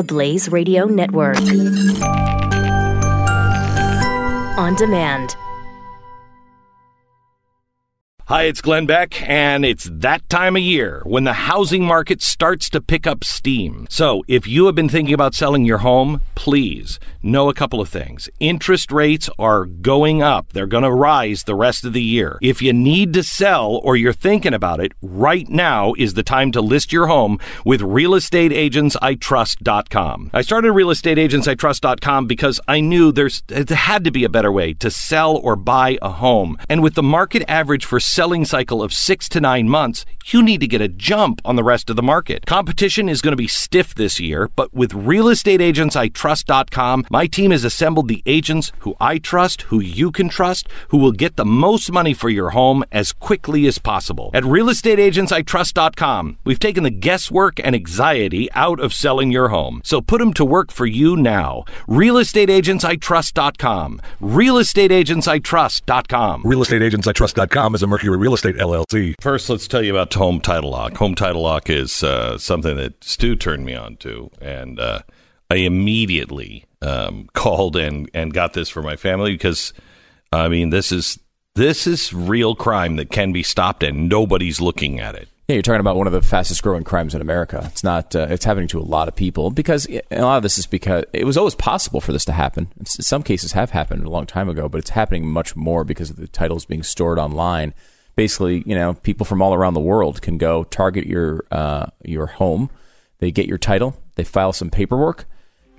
the Blaze Radio Network. On demand. Hi, it's Glenn Beck, and it's that time of year when the housing market starts to pick up steam. So if you have been thinking about selling your home, please know a couple of things. Interest rates are going up. They're going to rise the rest of the year. If you need to sell or you're thinking about it, right now is the time to list your home with RealEstateAgentsITrust.com. I started RealEstateAgentsITrust.com because I knew there had to be a better way to sell or buy a home. And with the market average for selling cycle of 6 to 9 months, you need to get a jump on the rest of the market. Competition is going to be stiff this year, but with realestateagentsitrust.com, my team has assembled the agents who I trust, who you can trust, who will get the most money for your home as quickly as possible. At realestateagentsitrust.com, we've taken the guesswork and anxiety out of selling your home. So put them to work for you now. realestateagentsitrust.com. realestateagentsitrust.com. realestateagentsitrust.com is a Mercury Real Estate LLC. First, let's tell you about Home Title Lock. Home Title Lock is something that Stu turned me on to, and I immediately called and got this for my family because, I mean, this is real crime that can be stopped, and nobody's looking at it. Yeah, you're talking about one of the fastest growing crimes in America. It's not. It's happening to a lot of people because a lot of this is because it was always possible for this to happen. Some cases have happened a long time ago, but it's happening much more because of the titles being stored online. Basically, you know, people from all around the world can go target your home. They get your title. They file some paperwork.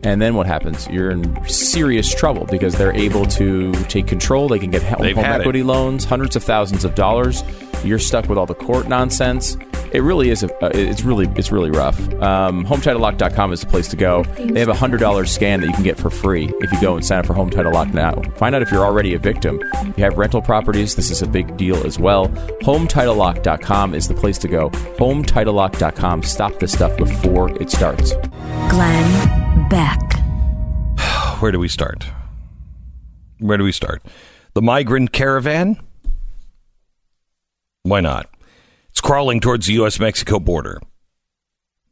And then what happens? You're in serious trouble because they're able to take control. They can get home equity loans, hundreds of thousands of dollars. You're stuck with all the court nonsense. It really is. It's really rough. HomeTitleLock.com is the place to go. They have a $100 scan that you can get for free if you go and sign up for Home Title Lock now. Find out if you're already a victim. If you have rental properties, this is a big deal as well. HomeTitleLock.com is the place to go. HomeTitleLock.com. Stop this stuff before it starts. Glenn Beck. Where do we start? Where do we start? The migrant caravan? Why not? It's crawling towards the U.S.-Mexico border.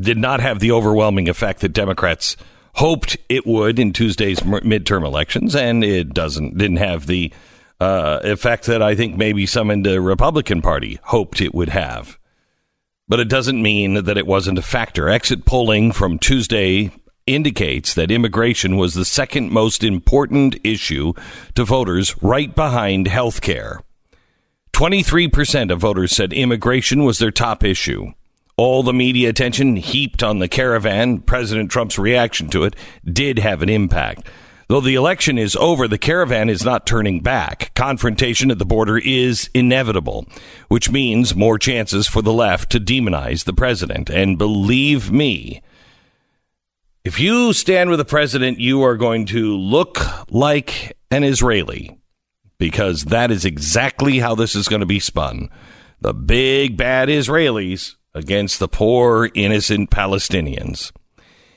Did not have the overwhelming effect that Democrats hoped it would in Tuesday's midterm elections, and it didn't have the effect that I think maybe some in the Republican Party hoped it would have. But it doesn't mean that it wasn't a factor. Exit polling from Tuesday indicates that immigration was the second most important issue to voters, right behind health care. 23% of voters said immigration was their top issue. All the media attention heaped on the caravan, President Trump's reaction to it, did have an impact. Though the election is over, the caravan is not turning back. Confrontation at the border is inevitable, which means more chances for the left to demonize the president. And believe me, if you stand with the president, you are going to look like an Israeli. Because that is exactly how this is going to be spun. The big bad Israelis against the poor innocent Palestinians.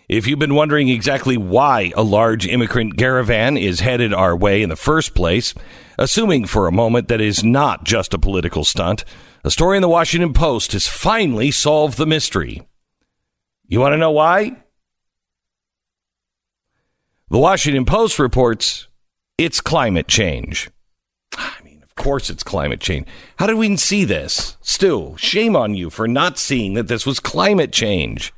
If you've been wondering exactly why a large immigrant caravan is headed our way in the first place, assuming for a moment that is not just a political stunt, a story in the Washington Post has finally solved the mystery. You want to know why? The Washington Post reports it's climate change. Of course it's climate change. How did we see this? Stu, shame on you for not seeing that this was climate change.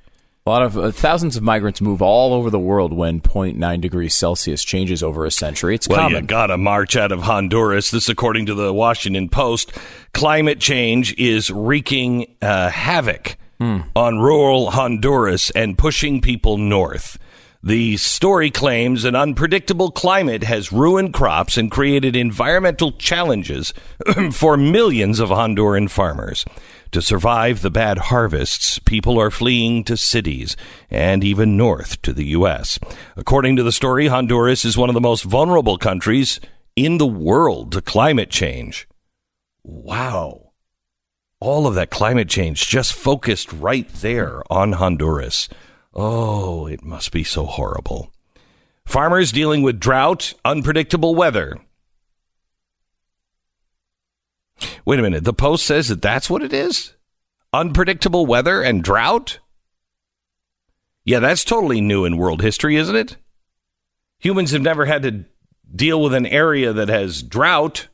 A lot of thousands of migrants move all over the world when 0.9 degrees Celsius changes over a century. It's common. Well, you got to march out of Honduras. This, according to the Washington Post, climate change is wreaking havoc on rural Honduras and pushing people north. The story claims an unpredictable climate has ruined crops and created environmental challenges for millions of Honduran farmers. To survive the bad harvests, people are fleeing to cities and even north to the U.S. According to the story, Honduras is one of the most vulnerable countries in the world to climate change. Wow. All of that climate change just focused right there on Honduras. Oh, it must be so horrible. Farmers dealing with drought, unpredictable weather. Wait a minute. The Post says that's what it is? Unpredictable weather and drought? Yeah, that's totally new in world history, isn't it? Humans have never had to deal with an area that has drought.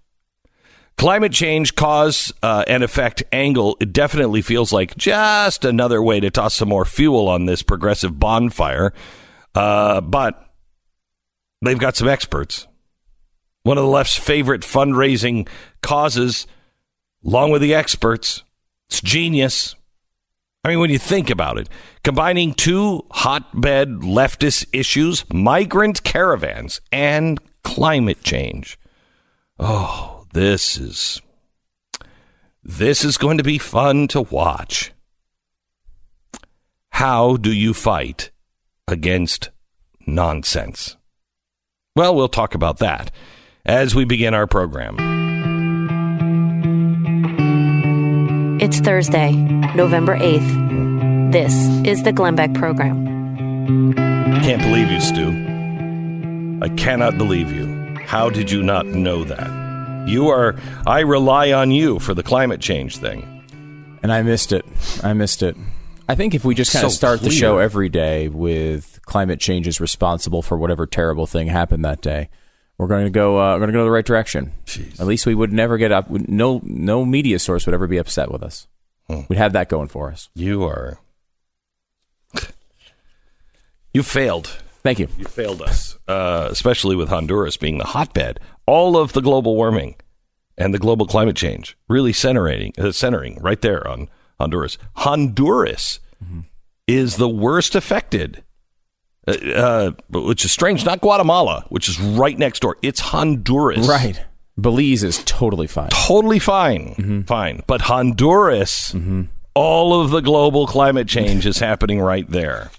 Climate change cause and effect angle, it definitely feels like just another way to toss some more fuel on this progressive bonfire. But they've got some experts. One of the left's favorite fundraising causes, along with the experts. It's genius. I mean, when you think about it, combining two hotbed leftist issues, migrant caravans and climate change. Oh, this is going to be fun to watch. How do you fight against nonsense? Well, we'll talk about that as we begin our program. It's Thursday, November 8th. This is the Glenn Beck Program. Can't believe you, Stu. I cannot believe you. How did you not know that? I rely on you for the climate change thing. And I missed it. I think if we just kind of start the show every day with climate change is responsible for whatever terrible thing happened that day, we're going to go. We're going to go the right direction. Jeez. At least we would never get up. No media source would ever be upset with us. Hmm. We'd have that going for us. You failed. Thank you. You failed us, especially with Honduras being the hotbed. All of the global warming and the global climate change really centering right there on Honduras. Honduras is the worst affected, which is strange. Not Guatemala, which is right next door. It's Honduras. Right. Belize is totally fine. Fine. But Honduras, all of the global climate change is happening right there.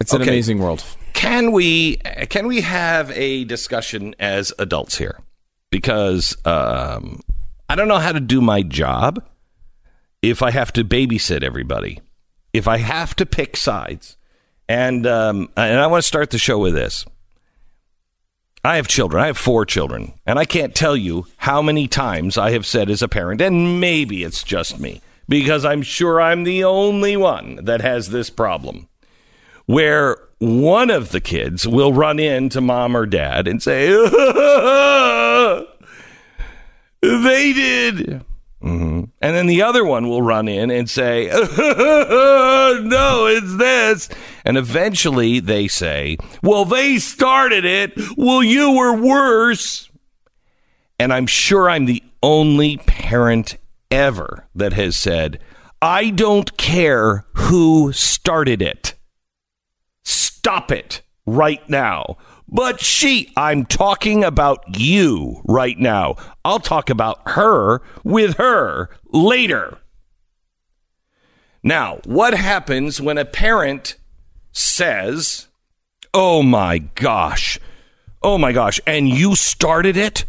It's an amazing world. Can we have a discussion as adults here? Because I don't know how to do my job if I have to babysit everybody, if I have to pick sides. And I want to start the show with this. I have children. I have 4 children. And I can't tell you how many times I have said as a parent, and maybe it's just me, because I'm sure I'm the only one that has this problem, where one of the kids will run into mom or dad and say, they did. And then the other one will run in and say, no, it's this. And eventually they say, well, they started it. Well, you were worse. And I'm sure I'm the only parent ever that has said, I don't care who started it. Stop it right now. But I'm talking about you right now. I'll talk about her with her later. Now, what happens when a parent says, oh my gosh, and you started it?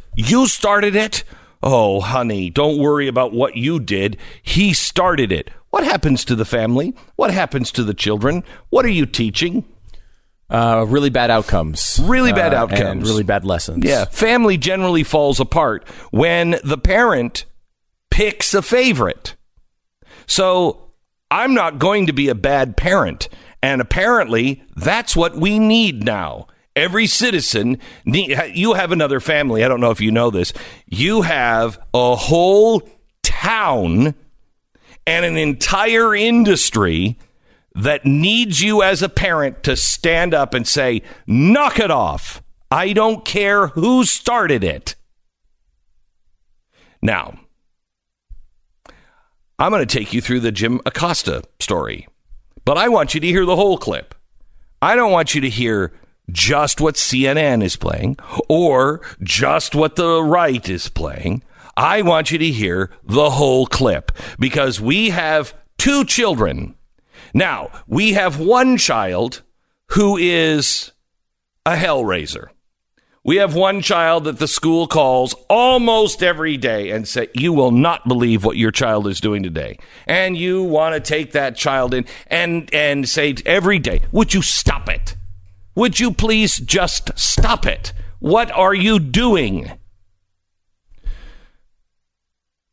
Oh, honey, don't worry about what you did. He started it. What happens to the family? What happens to the children? What are you teaching? Really bad outcomes. And really bad lessons. Yeah. Family generally falls apart when the parent picks a favorite. So I'm not going to be a bad parent. And apparently that's what we need now. Every citizen, you have another family. I don't know if you know this. You have a whole town and an entire industry that needs you as a parent to stand up and say, knock it off. I don't care who started it. Now, I'm going to take you through the Jim Acosta story, but I want you to hear the whole clip. I don't want you to hear just what CNN is playing or just what the right is playing. I want you to hear the whole clip because we have 2 children. Now, we have one child who is a hellraiser. We have one child that the school calls almost every day and say, you will not believe what your child is doing today. And you want to take that child in and say every day, would you stop it? Would you please just stop it? What are you doing?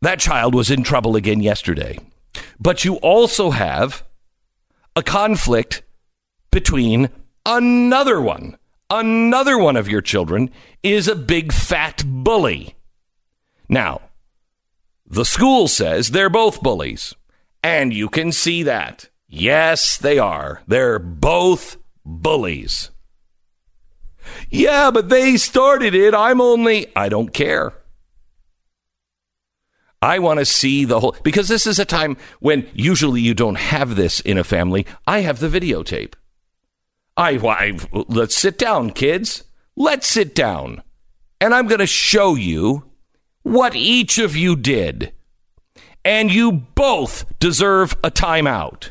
That child was in trouble again yesterday But you also have a conflict between another one. Another one of your children is a big fat bully. Now, the school says they're both bullies, and you can see that. Yes, they are. They're both bullies. Yeah, but they started it. I don't care. I want to see the whole, because this is a time when usually you don't have this in a family. I have the videotape. Let's sit down, kids. Let's sit down. And I'm going to show you what each of you did. And you both deserve a timeout.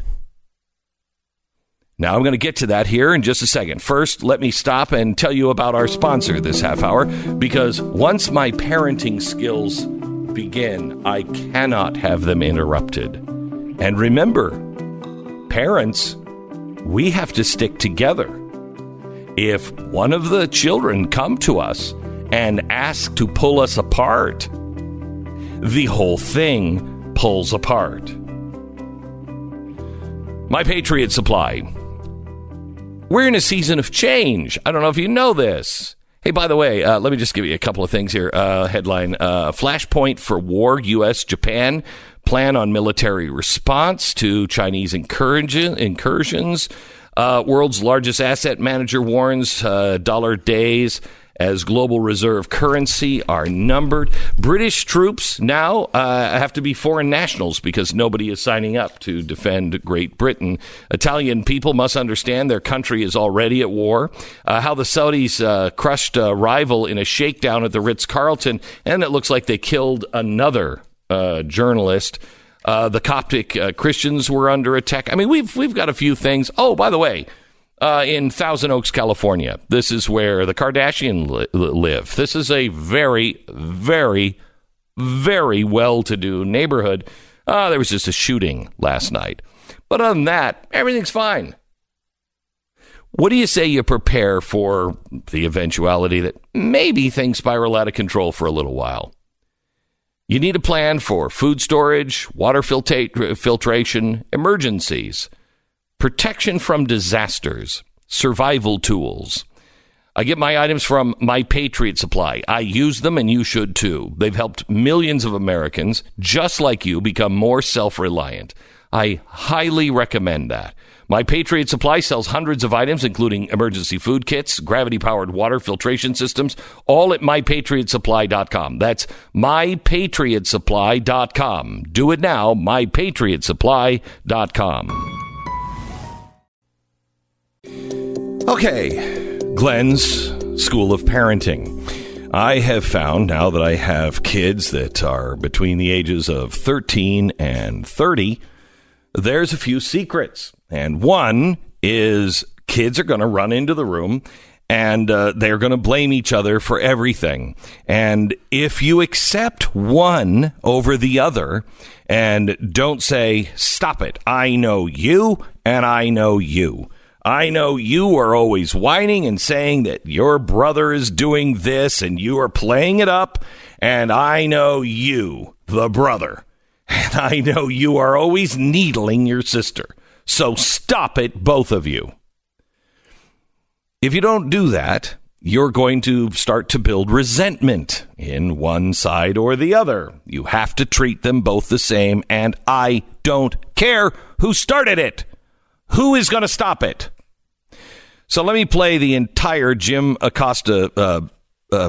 Now, I'm going to get to that here in just a second. First, let me stop and tell you about our sponsor this half hour, because once my parenting skills begin, I cannot have them interrupted. And remember, parents, we have to stick together. If one of the children come to us and ask to pull us apart, the whole thing pulls apart. My Patriot Supply. We're in a season of change. I don't know if you know this. Hey, by the way, let me just give you a couple of things here. Headline, Flashpoint for War, U.S., Japan. Plan on military response to Chinese incursions. World's largest asset manager warns dollar days as global reserve currency are numbered. British troops now have to be foreign nationals because nobody is signing up to defend Great Britain. Italian people must understand their country is already at war. How the Saudis crushed a rival in a shakedown at the Ritz-Carlton, and it looks like they killed another journalist. The Coptic Christians were under attack. I mean, we've got a few things. Oh, by the way, in Thousand Oaks, California. This is where the Kardashians live. This is a very, very, very well-to-do neighborhood. There was just a shooting last night. But other than that, everything's fine. What do you say you prepare for the eventuality that maybe things spiral out of control for a little while? You need a plan for food storage, water filtration, emergencies, protection from disasters, survival tools. I get my items from My Patriot Supply. I use them, and you should too. They've helped millions of Americans, just like you, become more self-reliant. I highly recommend that. My Patriot Supply sells hundreds of items, including emergency food kits, gravity-powered water filtration systems, all at MyPatriotSupply.com. That's MyPatriotSupply.com. Do it now, MyPatriotSupply.com. Okay, Glenn's School of Parenting. I have found now that I have kids that are between the ages of 13 and 30, there's a few secrets. And one is kids are going to run into the room and they're going to blame each other for everything. And if you accept one over the other and don't say, stop it, I know you and I know you. I know you are always whining and saying that your brother is doing this and you are playing it up. And I know you, the brother, and I know you are always needling your sister. So stop it, both of you. If you don't do that, you're going to start to build resentment in one side or the other. You have to treat them both the same. And I don't care who started it. Who is going to stop it? So let me play the entire Jim Acosta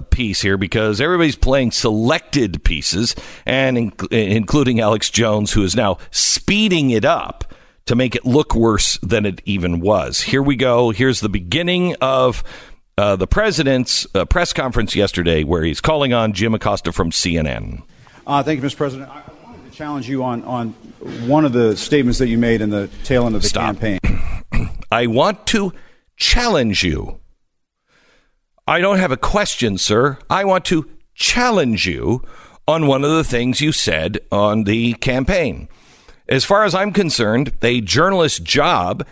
piece here, because everybody's playing selected pieces, and including Alex Jones, who is now speeding it up to make it look worse than it even was. Here we go. Here's the beginning of the president's press conference yesterday, where he's calling on Jim Acosta from CNN. Thank you, Mr. President. Challenge you on one of the statements that you made in the tail end of the campaign. I want to challenge you. I don't have a question, sir. I want to challenge you on one of the things you said on the campaign. As far as I'm concerned, a journalist's job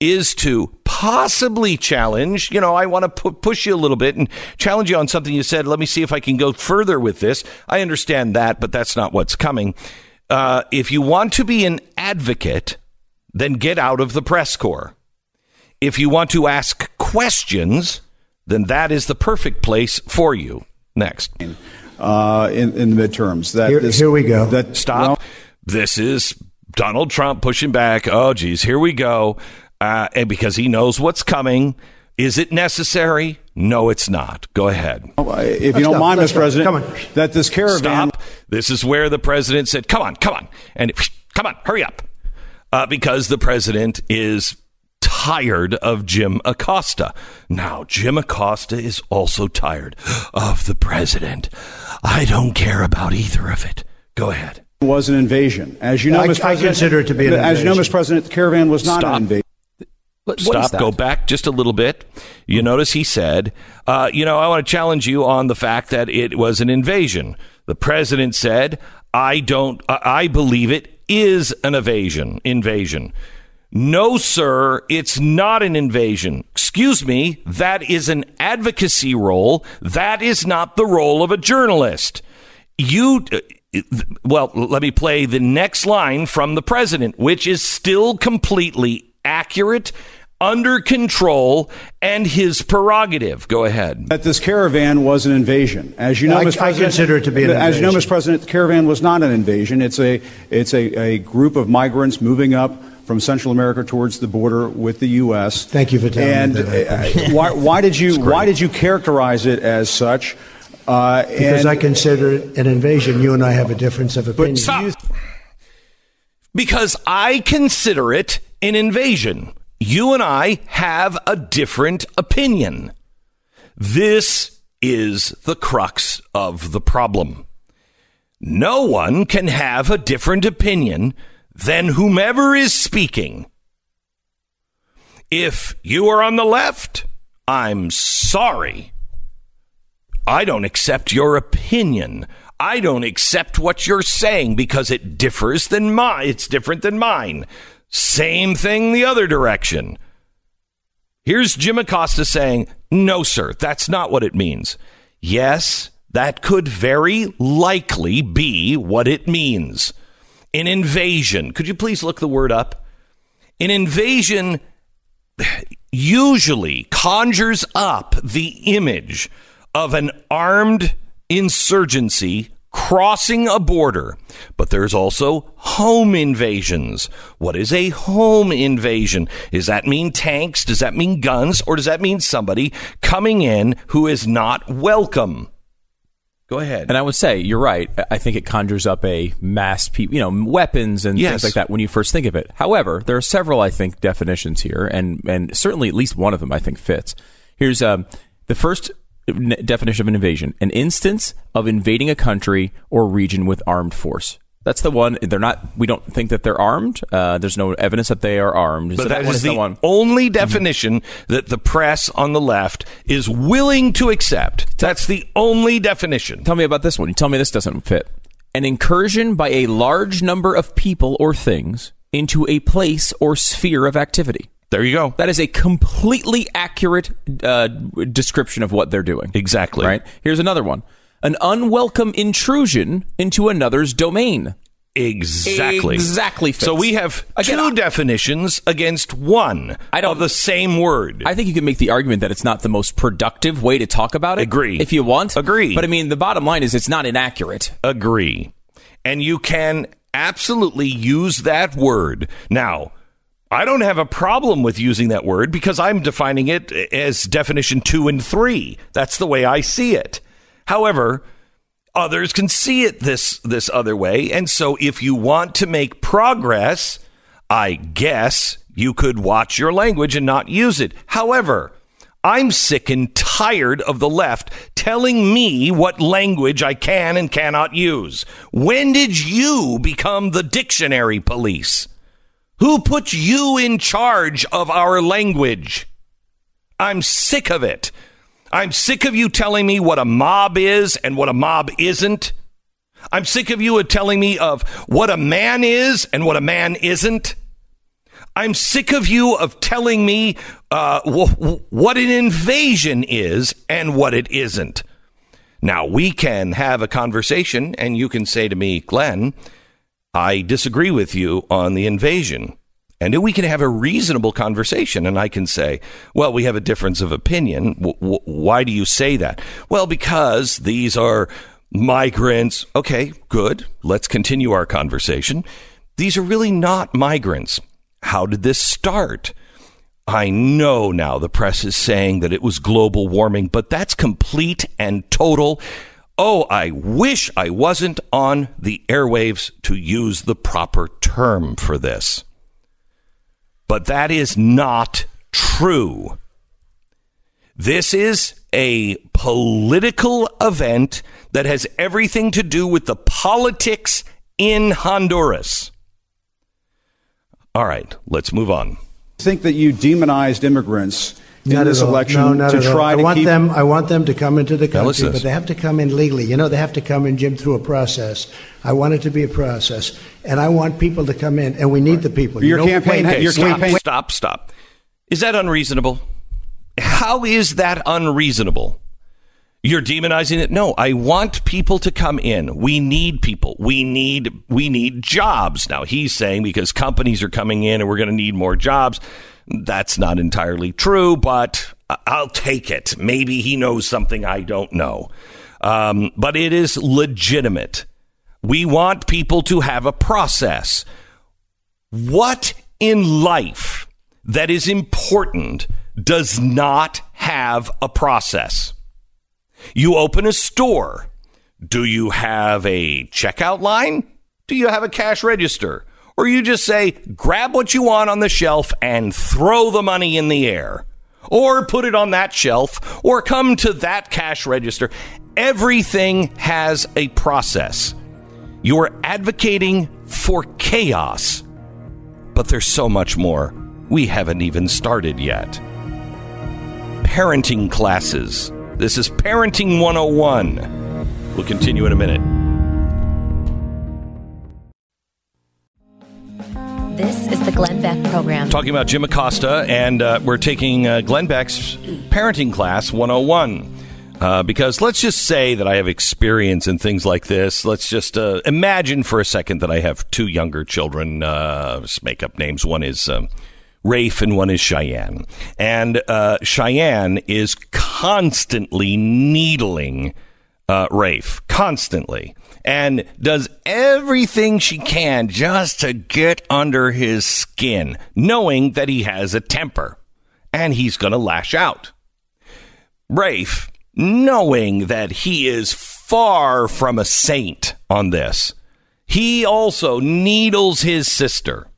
is to possibly challenge. You know, I want to push you a little bit and challenge you on something you said. Let me see if I can go further with this. I understand that, but that's not what's coming. If you want to be an advocate, then get out of the press corps. If you want to ask questions, then that is the perfect place for you. Next. In the midterms. Here we go. Stop. Well, this is Donald Trump pushing back. Oh, geez, here we go. And because he knows what's coming. Is it necessary? No, it's not. Go ahead. If you don't mind, Mr. President, that this caravan. Stop. This is where the president said, come on, come on. And come on, hurry up. Because the president is tired of Jim Acosta. Now, Jim Acosta is also tired of the president. I don't care about either of it. Go ahead. It was an invasion. As you know, Mr. President, I consider it to be an invasion. As you know, Mr. President, the caravan was not an invasion. Stop, go back just a little bit. You notice he said, I want to challenge you on the fact that it was an invasion. The president said, I believe it is an invasion. No, sir, it's not an invasion. Excuse me, that is an advocacy role. That is not the role of a journalist. Let me play the next line from the president, which is still completely accurate, under control, and his prerogative. Go ahead. That this caravan was an invasion. As you know, Mr. President, I consider it to be an invasion. As you know, Mr. President, the caravan was not an invasion. It's a group of migrants moving up from Central America towards the border with the U.S. Thank you for telling me that. And why did you characterize it as such? Because I consider it an invasion. You and I have a difference of opinion. But stop. Because I consider it an invasion. You and I have a different opinion. This is the crux of the problem. No one can have a different opinion than whomever is speaking. If you are on the left, I'm sorry. I don't accept your opinion. I don't accept what you're saying because it differs than mine. It's different than mine. Same thing the other direction. Here's Jim Acosta saying, no, sir, that's not what it means. Yes, that could very likely be what it means. An invasion. Could you please look the word up? An invasion usually conjures up the image of an armed insurgency crossing a border, but there's also home invasions. What is a home invasion? Does that mean tanks? Does that mean guns? Or does that mean somebody coming in who is not welcome? Go ahead. And I would say, you're right. I think it conjures up a mass, weapons and things like that when you first think of it. However, there are several, I think, definitions here, and certainly at least one of them, I think, fits. Here's the first definition of an invasion: an instance of invading a country or region with armed force. That's the one. They're not. We don't think that they're armed. There's no evidence that they are armed. But so that is the one. Only definition that the press on the left is willing to accept. That's the only definition. Tell me about this one. Tell me this doesn't fit. An incursion by a large number of people or things into a place or sphere of activity. There you go. That is a completely accurate description of what they're doing. Exactly. Right. Here's another one. An unwelcome intrusion into another's domain. Exactly. Exactly. Fits. So we have two definitions against one of the same word. I think you can make the argument that it's not the most productive way to talk about it. Agree. If you want. Agree. But I mean, the bottom line is it's not inaccurate. Agree. And you can absolutely use that word. Now, I don't have a problem with using that word because I'm defining it as definition 2 and 3. That's the way I see it. However, others can see it this other way. And so if you want to make progress, I guess you could watch your language and not use it. However, I'm sick and tired of the left telling me what language I can and cannot use. When did you become the dictionary police? Who put you in charge of our language? I'm sick of it. I'm sick of you telling me what a mob is and what a mob isn't. I'm sick of you telling me of what a man is and what a man isn't. I'm sick of you of telling me what an invasion is and what it isn't. Now, we can have a conversation and you can say to me, Glenn, I disagree with you on the invasion. And then we can have a reasonable conversation. And I can say, well, we have a difference of opinion. Why do you say that? Well, because these are migrants. Okay, good. Let's continue our conversation. These are really not migrants. How did this start? I know now the press is saying that it was global warming, but that's complete and total. Oh, I wish I wasn't on the airwaves to use the proper term for this. But that is not true. This is a political event that has everything to do with the politics in Honduras. All right, let's move on. I think that you demonized immigrants in this election to try to keep them. I want them to come into the country, but they have to come in legally. You know, they have to come in, Jim, through a process. I want it to be a process, and I want people to come in, and we need the people. Your campaign. Your campaign. Stop. Is that unreasonable? How is that unreasonable? You're demonizing it. No, I want people to come in. We need people. We need jobs. Now, he's saying because companies are coming in and we're going to need more jobs. That's not entirely true, but I'll take it. Maybe he knows something I don't know. But it is legitimate. We want people to have a process. What in life that is important does not have a process? You open a store. Do you have a checkout line? Do you have a cash register? Or you just say, grab what you want on the shelf and throw the money in the air. Or put it on that shelf. Or come to that cash register. Everything has a process. You're advocating for chaos. But there's so much more. We haven't even started yet. Parenting classes. This is Parenting 101. We'll continue in a minute. This is the Glenn Beck program. Talking about Jim Acosta, and we're taking Glenn Beck's Parenting Class 101. Because let's just say that I have experience in things like this. Let's just imagine for a second that I have two younger children. Let's make up names. One is Rafe and one is Cheyenne. And Cheyenne is constantly needling Rafe, constantly, and does everything she can just to get under his skin, knowing that he has a temper and he's going to lash out. Rafe, knowing that he is far from a saint on this, he also needles his sister.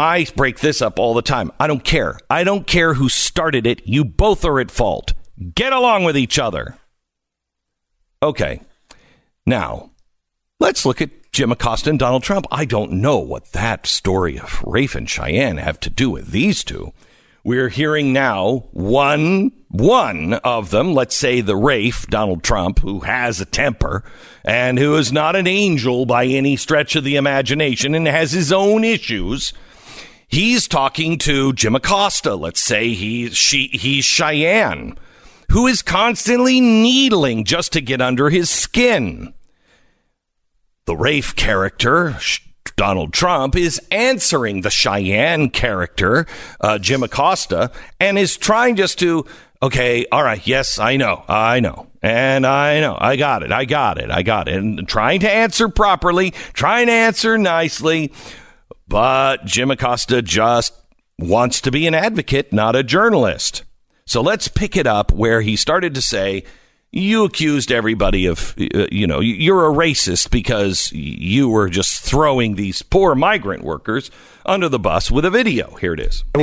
I break this up all the time. I don't care. I don't care who started it. You both are at fault. Get along with each other. Okay. Now, let's look at Jim Acosta and Donald Trump. I don't know what that story of Rafe and Cheyenne have to do with these two. We're hearing now one of them, let's say the Rafe, Donald Trump, who has a temper and who is not an angel by any stretch of the imagination and has his own issues. He's talking to Jim Acosta. Let's say he's Cheyenne, who is constantly needling just to get under his skin. The Rafe character, Donald Trump, is answering the Cheyenne character, Jim Acosta, and is trying just to, okay, all right, yes, I know, I got it, and trying to answer properly, trying to answer nicely. But Jim Acosta just wants to be an advocate, not a journalist. So let's pick it up where he started to say, you accused everybody of, you're a racist because you were just throwing these poor migrant workers under the bus with a video. Here it is. I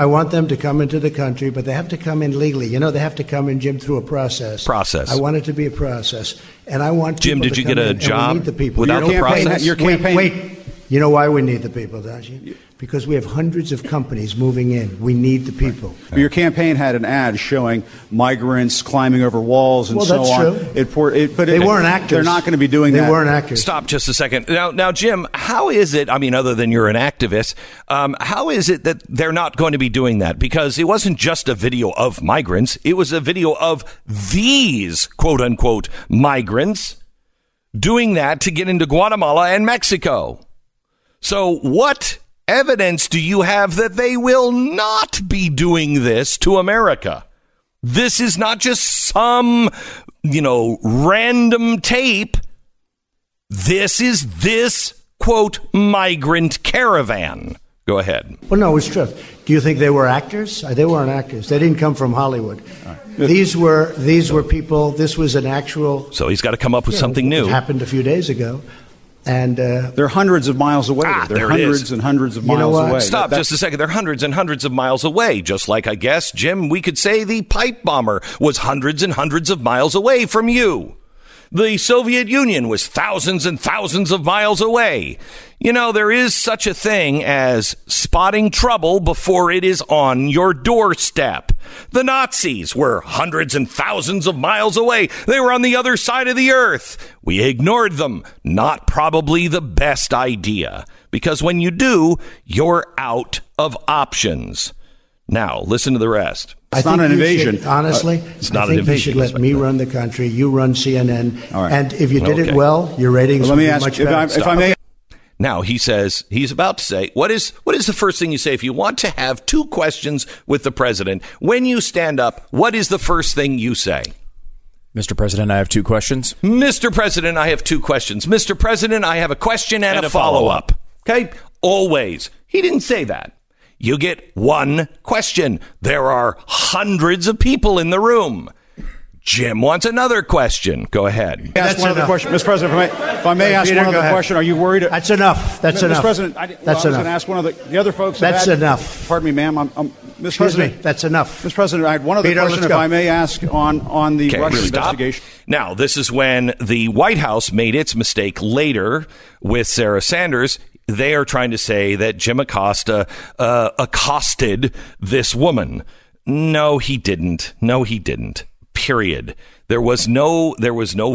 want them to come into the country, but they have to come in legally. You know, they have to come in, Jim, through a process. Process. I want it to be a process. And I want Jim, did you get a job without the process? Your campaign. Wait. You know why we need the people, don't you? Because we have hundreds of companies moving in. We need the people. Your campaign had an ad showing migrants climbing over walls and so on. True. But they weren't actors. They're not going to be doing that. They weren't actors. Stop just a second. Now, Jim, how is it, I mean, other than you're an activist, how is it that they're not going to be doing that? Because it wasn't just a video of migrants. It was a video of these, quote unquote, migrants doing that to get into Guatemala and Mexico. So what evidence do you have that they will not be doing this to America? This is not just some, random tape. This is this, quote, migrant caravan. Go ahead. Well, no, it's true. Do you think they were actors? They weren't actors. They didn't come from Hollywood. Right. These were people. This was an actual. So he's got to come up with something new. It happened a few days ago. And they're hundreds of miles away. They're hundreds and hundreds of miles away. Stop just a second. They're hundreds and hundreds of miles away. Just like, I guess, Jim, we could say the pipe bomber was hundreds and hundreds of miles away from you. The Soviet Union was thousands and thousands of miles away. There is such a thing as spotting trouble before it is on your doorstep. The Nazis were hundreds and thousands of miles away. They were on the other side of the earth. We ignored them. Not probably the best idea, because when you do, you're out of options. Now, listen to the rest. It's not an invasion. Honestly, I think you should let me run the country. You run CNN. Right. And if you did it well, your ratings would be much better. If I may. Now, he says, he's about to say, what is the first thing you say if you want to have two questions with the president? When you stand up, what is the first thing you say? Mr. President, I have two questions. Mr. President, I have two questions. Mr. President, I have a question and a follow-up. Okay? Always. He didn't say that. You get one question. There are hundreds of people in the room. Jim wants another question. Go ahead. That's one other question. Mr. President, if I may ask one other question, are you worried? That's enough. That's enough. Mr. President, I was going to ask one of the other folks. That's enough. Pardon me, ma'am. Ms. President, that's enough. Mr. President, I had one other question, if I may ask, on the Russian investigation. Now, this is when the White House made its mistake later with Sarah Sanders. They are trying to say that Jim Acosta accosted this woman. No, he didn't. Period. There was no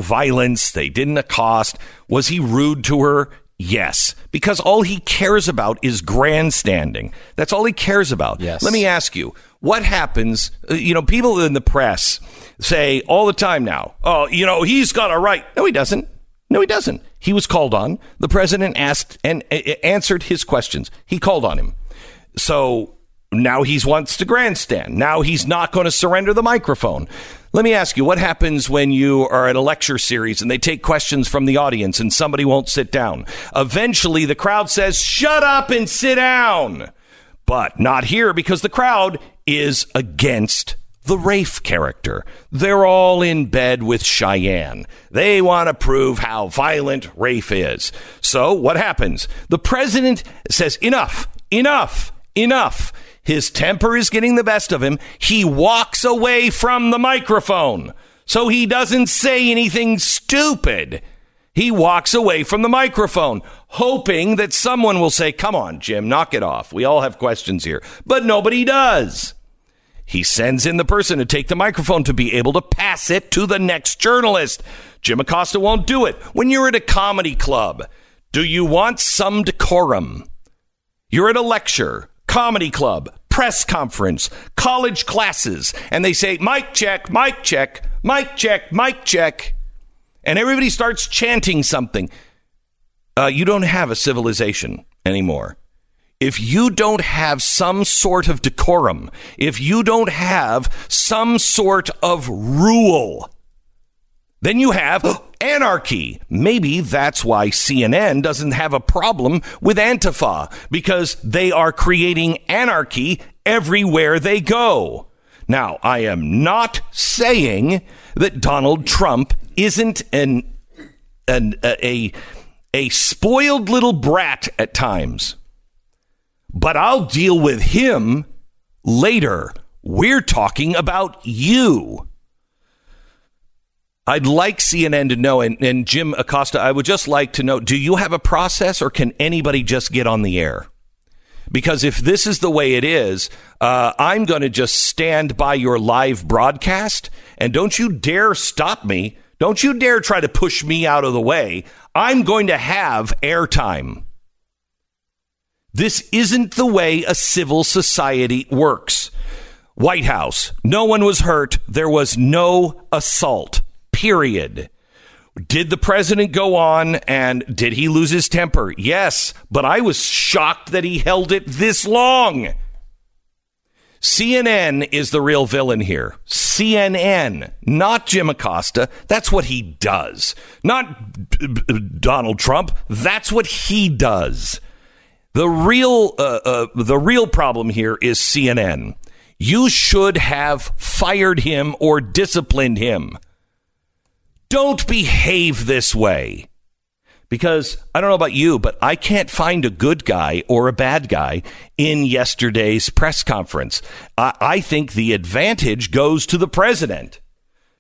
violence. They didn't accost. Was he rude to her? Yes, because all he cares about is grandstanding. That's all he cares about. Yes. Let me ask you, what happens? People in the press say all the time now, oh, he's got a right. No, he doesn't. No, he doesn't. He was called on. The president asked and answered his questions. He called on him. So now he wants to grandstand. Now he's not going to surrender the microphone. Let me ask you, what happens when you are at a lecture series and they take questions from the audience and somebody won't sit down? Eventually, the crowd says, shut up and sit down. But not here, because the crowd is against the Rafe character. They're all in bed with Cheyenne. They want to prove how violent Rafe is. So what happens? The president says, enough, enough, enough. His temper is getting the best of him. He walks away from the microphone. So he doesn't say anything stupid. He walks away from the microphone, hoping that someone will say, come on, Jim, knock it off. We all have questions here. But nobody does. He sends in the person to take the microphone to be able to pass it to the next journalist. Jim Acosta won't do it. When you're at a comedy club, do you want some decorum? You're at a lecture, comedy club, press conference, college classes, and they say, mic check, mic check, mic check, mic check. And everybody starts chanting something. You don't have a civilization anymore. If you don't have some sort of decorum, if you don't have some sort of rule, then you have anarchy. Maybe that's why CNN doesn't have a problem with Antifa, because they are creating anarchy everywhere they go. Now, I am not saying that Donald Trump isn't a spoiled little brat at times. But I'll deal with him later. We're talking about you. I'd like CNN to know, and Jim Acosta, I would just like to know, do you have a process, or can anybody just get on the air? Because if this is the way it is, I'm going to just stand by your live broadcast, and don't you dare stop me. Don't you dare try to push me out of the way. I'm going to have airtime. This isn't the way a civil society works. White House, no one was hurt. There was no assault, period. Did the president go on and did he lose his temper? Yes, but I was shocked that he held it this long. CNN is the real villain here. CNN, not Jim Acosta. That's what he does. Not Donald Trump. That's what he does. The real problem here is CNN. You should have fired him or disciplined him. Don't behave this way. Because I don't know about you, but I can't find a good guy or a bad guy in yesterday's press conference. I think the advantage goes to the president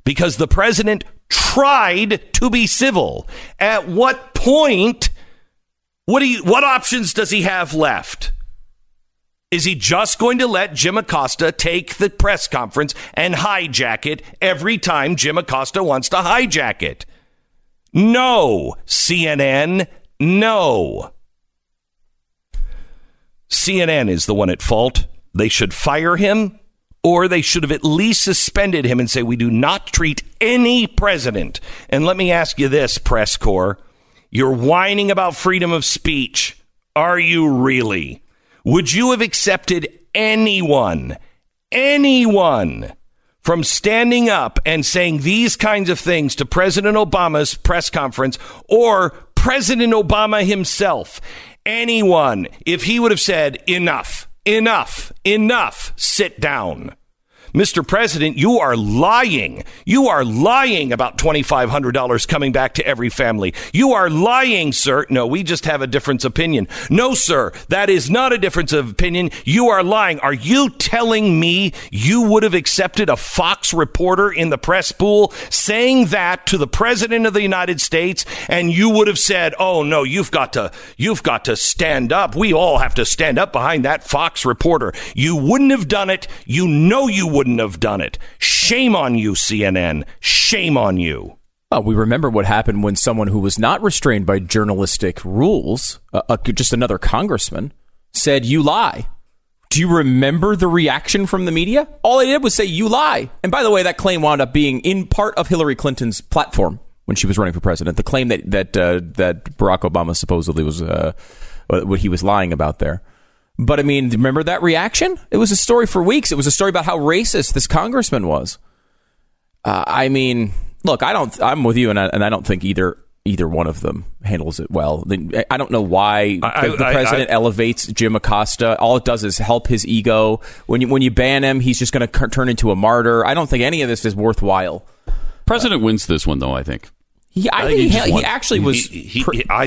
because the president tried to be civil. At what point? What options does he have left? Is he just going to let Jim Acosta take the press conference and hijack it every time Jim Acosta wants to hijack it? No, CNN, no. CNN is the one at fault. They should fire him, or they should have at least suspended him and say, we do not treat any president. And let me ask you this, press corps. You're whining about freedom of speech. Are you really? Would you have accepted anyone from standing up and saying these kinds of things to President Obama's press conference or President Obama himself? Anyone, if he would have said, enough, sit down. Mr. President, you are lying. You are lying about $2,500 coming back to every family. You are lying, sir. No, we just have a different opinion. No, sir, that is not a difference of opinion. You are lying. Are you telling me you would have accepted a Fox reporter in the press pool saying that to the president of the United States, and you would have said, oh, no, you've got to stand up. We all have to stand up behind that Fox reporter. You wouldn't have done it. You know you would. Have done it. Shame on you, CNN. Shame on you. Well, we remember what happened when someone who was not restrained by journalistic rules, just another congressman, said, you lie. Do you remember the reaction from the media? All they did was say, you lie. And by the way, that claim wound up being in part of Hillary Clinton's platform when she was running for president. The claim that Barack Obama supposedly was what he was lying about there. But, I mean, remember that reaction? It was a story for weeks. It was a story about how racist this congressman was. I mean, look, I'm with you, and I don't think either one of them handles it well. I don't know why the president elevates Jim Acosta. All it does is help his ego. When you ban him, he's just going to turn into a martyr. I don't think any of this is worthwhile. President wins this one, though, I think. I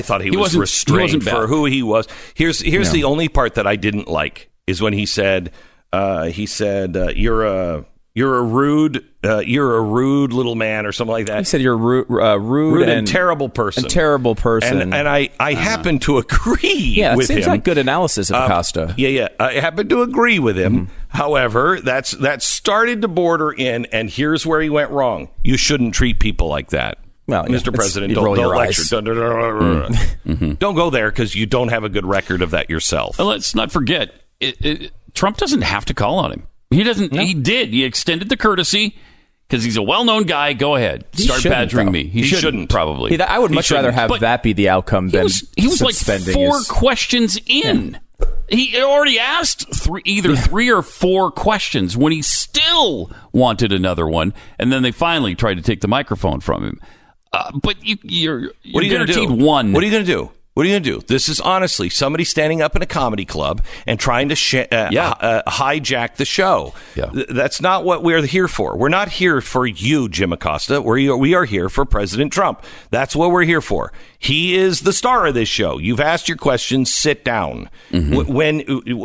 thought he was restrained for who he was. Here's the only part that I didn't like is when he said you're a rude little man or something like that. He said you're rude and terrible person. And I happen to agree with him. Yeah, it seems like good analysis of Acosta. I happen to agree with him. Mm-hmm. However, that started to border in, and here's where he went wrong. You shouldn't treat people like that. Well, Mr. President, don't lecture. Don't go there because you don't have a good record of that yourself. And let's not forget, Trump doesn't have to call on him. He doesn't. No. He did. He extended the courtesy because he's a well-known guy. Go ahead. Start badgering me. He shouldn't probably. I would much rather have that be the outcome than suspending. He was like four questions in. Yeah. He already asked three or four questions when he still wanted another one. And then they finally tried to take the microphone from him. But you're guaranteed one. What are you going to do? What are you going to do? This is honestly somebody standing up in a comedy club and trying to hijack the show. Yeah. That's not what we're here for. We're not here for you, Jim Acosta. We are here for President Trump. That's what we're here for. He is the star of this show. You've asked your questions. Sit down. Mm-hmm.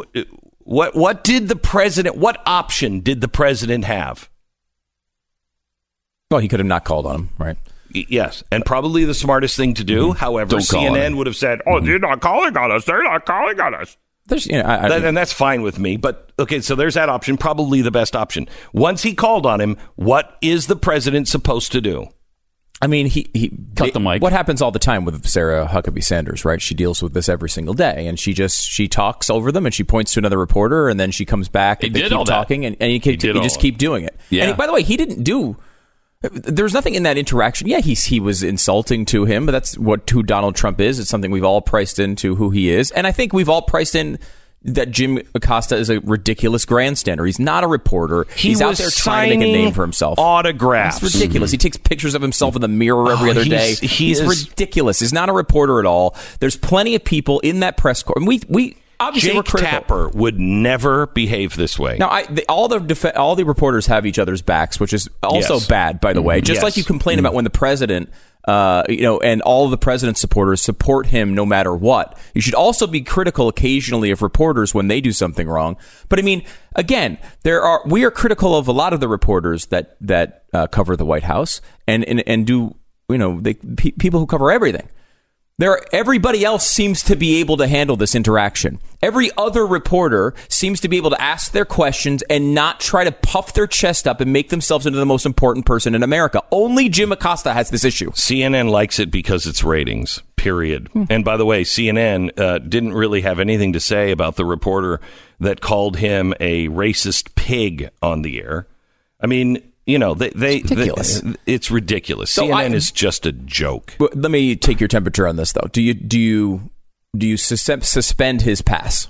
What did the president? What option did the president have? Well, he could have not called on him, right? Yes, and probably the smartest thing to do. Mm-hmm. However, CNN would have said, oh, mm-hmm. They're not calling on us. They're not calling on us. And that's fine with me. But, okay, so there's that option, probably the best option. Once he called on him, what is the president supposed to do? I mean, he cut the mic. What happens all the time with Sarah Huckabee Sanders, right? She deals with this every single day, and she talks over them, and she points to another reporter, and then she comes back, and they keep talking, and you just keep doing it. Yeah. And by the way, he didn't do... There's nothing in that interaction. Yeah, he was insulting to him, but that's who Donald Trump is. It's something we've all priced into who he is. And I think we've all priced in that Jim Acosta is a ridiculous grandstander. He's not a reporter. He's out there trying to make a name for himself. Autographs. It's ridiculous. Mm-hmm. He takes pictures of himself in the mirror every other day. He's ridiculous. He's not a reporter at all. There's plenty of people in that press corps. And we obviously Jake were critical. Tapper would never behave this way. Now, all the reporters have each other's backs, which is also bad, by the way. Just like you complain about when the president... and all of the president's supporters support him no matter what. You should also be critical occasionally of reporters when they do something wrong. But I mean, again, we are critical of a lot of the reporters that cover the White House and do, people who cover everything. Everybody else seems to be able to handle this interaction. Every other reporter seems to be able to ask their questions and not try to puff their chest up and make themselves into the most important person in America. Only Jim Acosta has this issue. CNN likes it because it's ratings, period. Hmm. And by the way, CNN didn't really have anything to say about the reporter that called him a racist pig on the air. I mean... it's ridiculous. So CNN is just a joke. Let me take your temperature on this, though. Do you suspend his pass?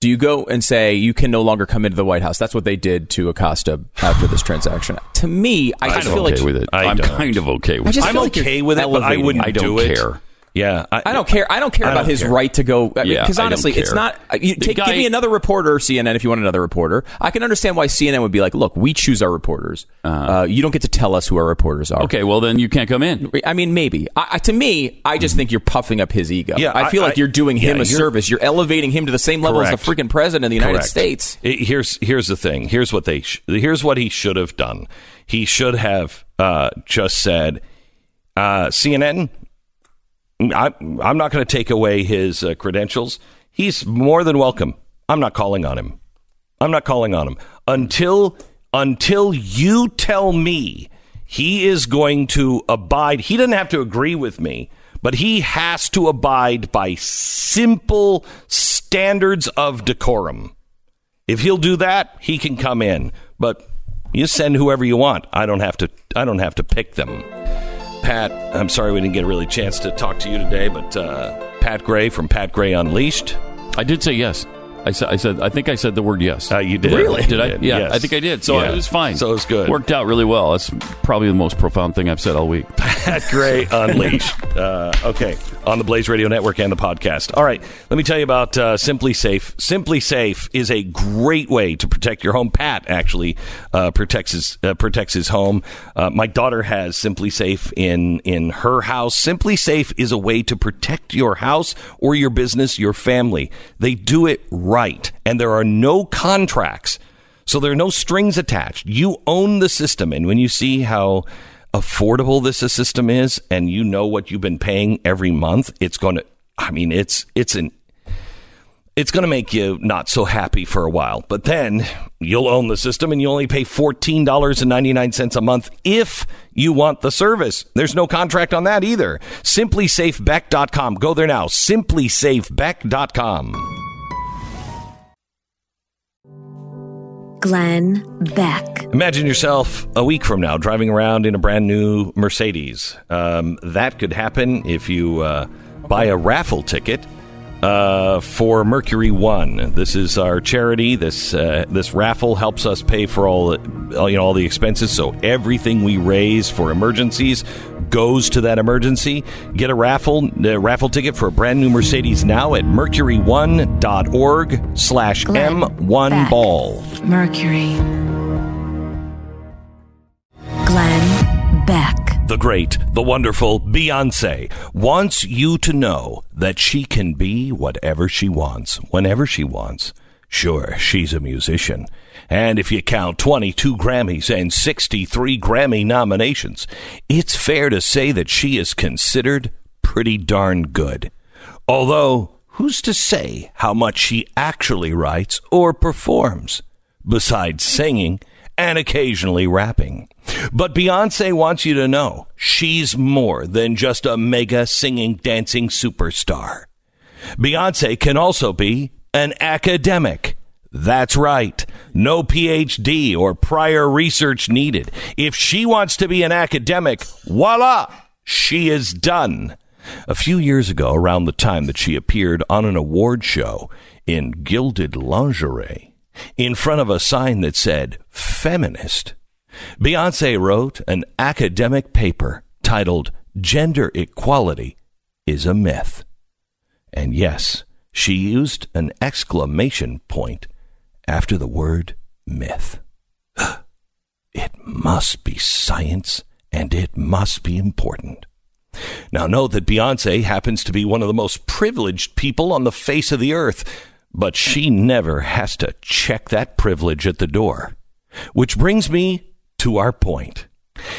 Do you go and say you can no longer come into the White House? That's what they did to Acosta after this transaction. To me, I'm kind of okay with it, but I wouldn't. I don't care. Yeah, I don't care. I don't care about his right to go. Because honestly, it's not. Give me another reporter, CNN, if you want another reporter. I can understand why CNN would be like, look, we choose our reporters. You don't get to tell us who our reporters are. Okay, well, then you can't come in. I mean, maybe. To me, I just think you're puffing up his ego. Yeah, I feel like you're doing him a service. You're elevating him to the same level as the freaking president of the United States. Here's the thing. Here's what he should have done. He should have just said, CNN... I'm not going to take away his credentials. He's more than welcome. I'm not calling on him. Until you tell me he is going to abide. He doesn't have to agree with me, but he has to abide by simple standards of decorum. If he'll do that, he can come in. But you send whoever you want. I don't have to pick them. Pat, I'm sorry we didn't get a really chance to talk to you today, but Pat Gray from Pat Gray Unleashed. I did say yes. I think I said the word yes. You did? Really? Did I? Yeah, yes. I think I did. So it was fine. So it was good. Worked out really well. That's probably the most profound thing I've said all week. Pat Gray Unleashed. Okay. On the Blaze Radio Network and the podcast. All right. Let me tell you about Simply Safe. Simply Safe is a great way to protect your home. Pat actually protects his home. My daughter has Simply Safe in her house. Simply Safe is a way to protect your house or your business, your family. They do it right. And there are no contracts. So there are no strings attached. You own the system. And when you see how affordable this system is and you know what you've been paying every month, it's going to make you not so happy for a while. But then you'll own the system and you only pay $14.99 a month if you want the service. There's no contract on that either. SimplySafeBack.com. Go there now. SimplySafeBack.com. Glenn Beck. Imagine yourself a week from now driving around in a brand new Mercedes. That could happen if you buy a raffle ticket for Mercury One. This is our charity. This raffle helps us pay for all the expenses. So everything we raise for emergencies goes to that emergency. Get a raffle ticket for a brand new Mercedes now at mercury1.org/M1Ball. Mercury. Glenn Beck. The great, the wonderful Beyoncé wants you to know that she can be whatever she wants, whenever she wants. Sure, she's a musician. And if you count 22 Grammys and 63 Grammy nominations, it's fair to say that she is considered pretty darn good. Although, who's to say how much she actually writes or performs, besides singing and occasionally rapping? But Beyoncé wants you to know she's more than just a mega singing, dancing superstar. Beyoncé can also be an academic. That's right. No PhD or prior research needed. If she wants to be an academic, voila, she is done. A few years ago, around the time that she appeared on an award show in gilded lingerie in front of a sign that said feminist, Beyoncé wrote an academic paper titled Gender Equality is a Myth. And yes, she used an exclamation point after the word myth. It must be science, and it must be important. Now, note that Beyoncé happens to be one of the most privileged people on the face of the earth, but she never has to check that privilege at the door. Which brings me to our point.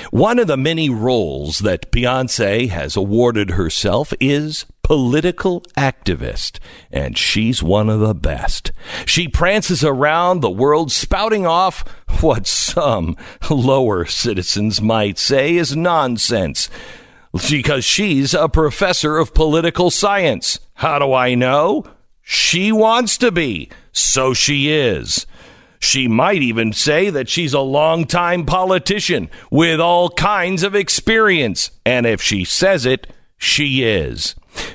One of the many roles that Beyoncé has awarded herself is political activist, and she's one of the best. She prances around the world spouting off what some lower citizens might say is nonsense, because she's a professor of political science. How do I know? She wants to be, so she is. She might even say that she's a longtime politician with all kinds of experience, and if she says it, she is.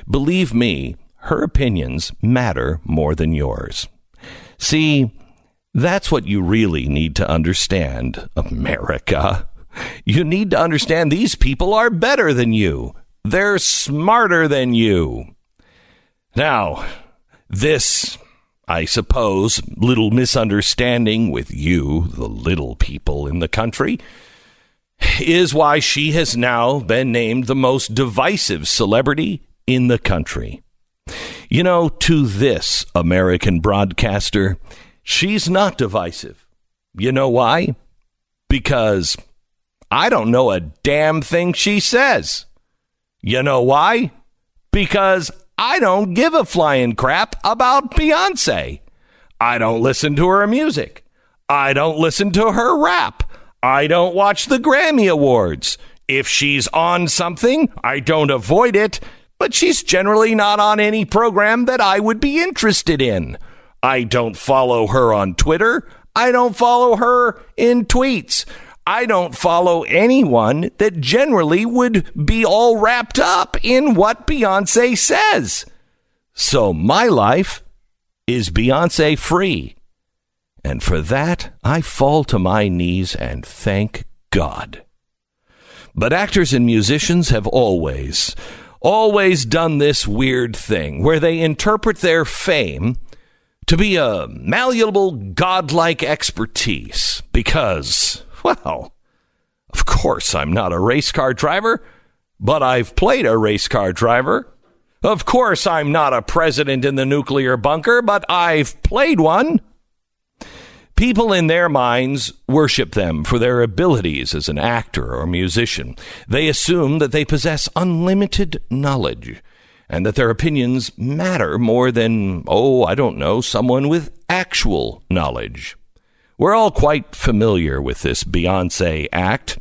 Believe me, her opinions matter more than yours. See, that's what you really need to understand, America. You need to understand these people are better than you. They're smarter than you. Now, this, I suppose, little misunderstanding with you, the little people in the country, is why she has now been named the most divisive celebrity in the country. You know, to this American broadcaster, she's not divisive. You know why? Because I don't know a damn thing she says. You know why? Because I don't give a flying crap about Beyonce. I don't listen to her music. I don't listen to her rap. I don't watch the Grammy Awards. If she's on something, I don't avoid it. But she's generally not on any program that I would be interested in. I don't follow her on Twitter. I don't follow her in tweets. I don't follow anyone that generally would be all wrapped up in what Beyoncé says. So my life is Beyoncé free. And for that, I fall to my knees and thank God. But actors and musicians have always done this weird thing where they interpret their fame to be a malleable, godlike expertise because, well, of course I'm not a race car driver, but I've played a race car driver. Of course I'm not a president in the nuclear bunker, but I've played one. People in their minds worship them for their abilities as an actor or musician. They assume that they possess unlimited knowledge and that their opinions matter more than, someone with actual knowledge. We're all quite familiar with this Beyoncé act.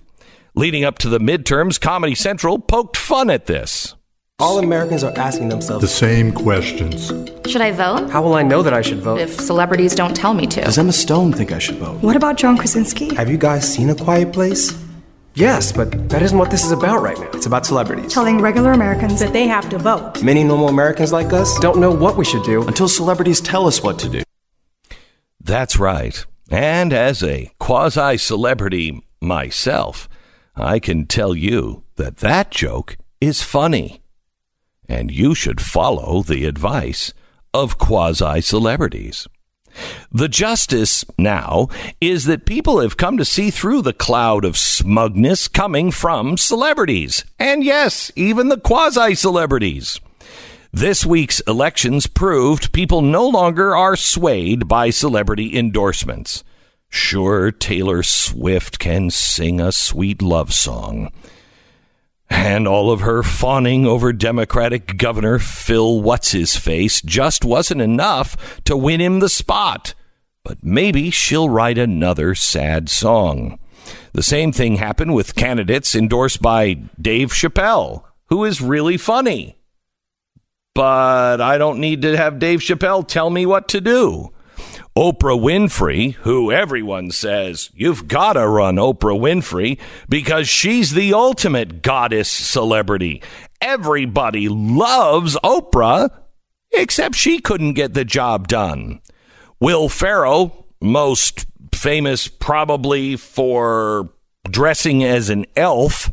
Leading up to the midterms, Comedy Central poked fun at this. All Americans are asking themselves the same questions. Should I vote? How will I know that I should vote? If celebrities don't tell me to. Does Emma Stone think I should vote? What about John Krasinski? Have you guys seen A Quiet Place? Yes, but that isn't what this is about right now. It's about celebrities. Telling regular Americans that they have to vote. Many normal Americans like us don't know what we should do until celebrities tell us what to do. That's right. And as a quasi-celebrity myself, I can tell you that that joke is funny. And you should follow the advice of quasi-celebrities. The justice now is that people have come to see through the cloud of smugness coming from celebrities. And yes, even the quasi-celebrities. This week's elections proved people no longer are swayed by celebrity endorsements. Sure, Taylor Swift can sing a sweet love song. And all of her fawning over Democratic Governor Phil What's-His-Face just wasn't enough to win him the spot. But maybe she'll write another sad song. The same thing happened with candidates endorsed by Dave Chappelle, who is really funny. But I don't need to have Dave Chappelle tell me what to do. Oprah Winfrey, who everyone says, you've got to run Oprah Winfrey because she's the ultimate goddess celebrity. Everybody loves Oprah, except she couldn't get the job done. Will Farrow, most famous probably for dressing as an elf,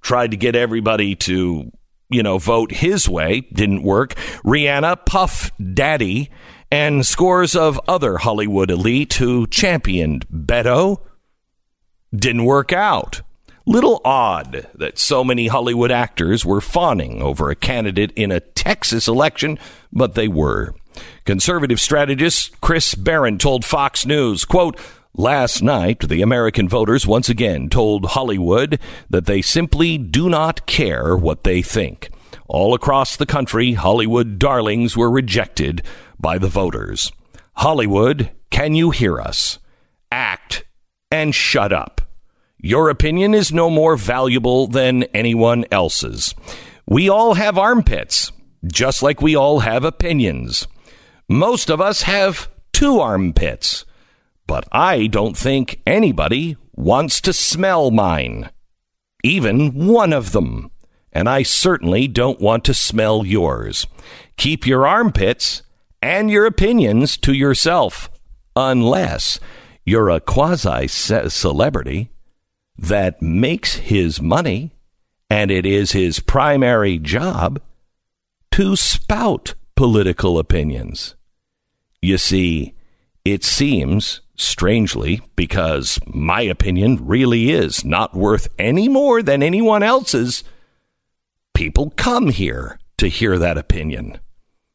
tried to get everybody to, you know, vote his way. Didn't work. Rihanna, Puff Daddy, and scores of other Hollywood elite who championed Beto. Didn't work out. Little odd that so many Hollywood actors were fawning over a candidate in a Texas election, but they were. Conservative strategist Chris Barron told Fox News, quote, last night, the American voters once again told Hollywood that they simply do not care what they think. All across the country, Hollywood darlings were rejected by the voters. Hollywood, can you hear us? Act and shut up. Your opinion is no more valuable than anyone else's. We all have armpits, just like we all have opinions. Most of us have two armpits, but I don't think anybody wants to smell mine, even one of them. And I certainly don't want to smell yours. Keep your armpits and your opinions to yourself, unless you're a quasi-celebrity that makes his money and it is his primary job to spout political opinions. You see, it seems strangely, because my opinion really is not worth any more than anyone else's, people come here to hear that opinion.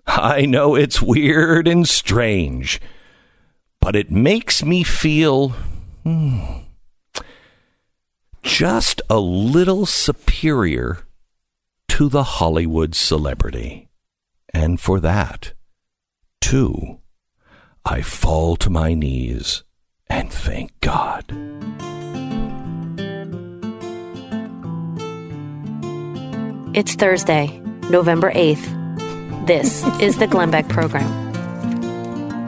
I know it's weird and strange, but it makes me feel just a little superior to the Hollywood celebrity. And for that, too, I fall to my knees and thank God. It's Thursday, November 8th. This is the Glenn Beck Program.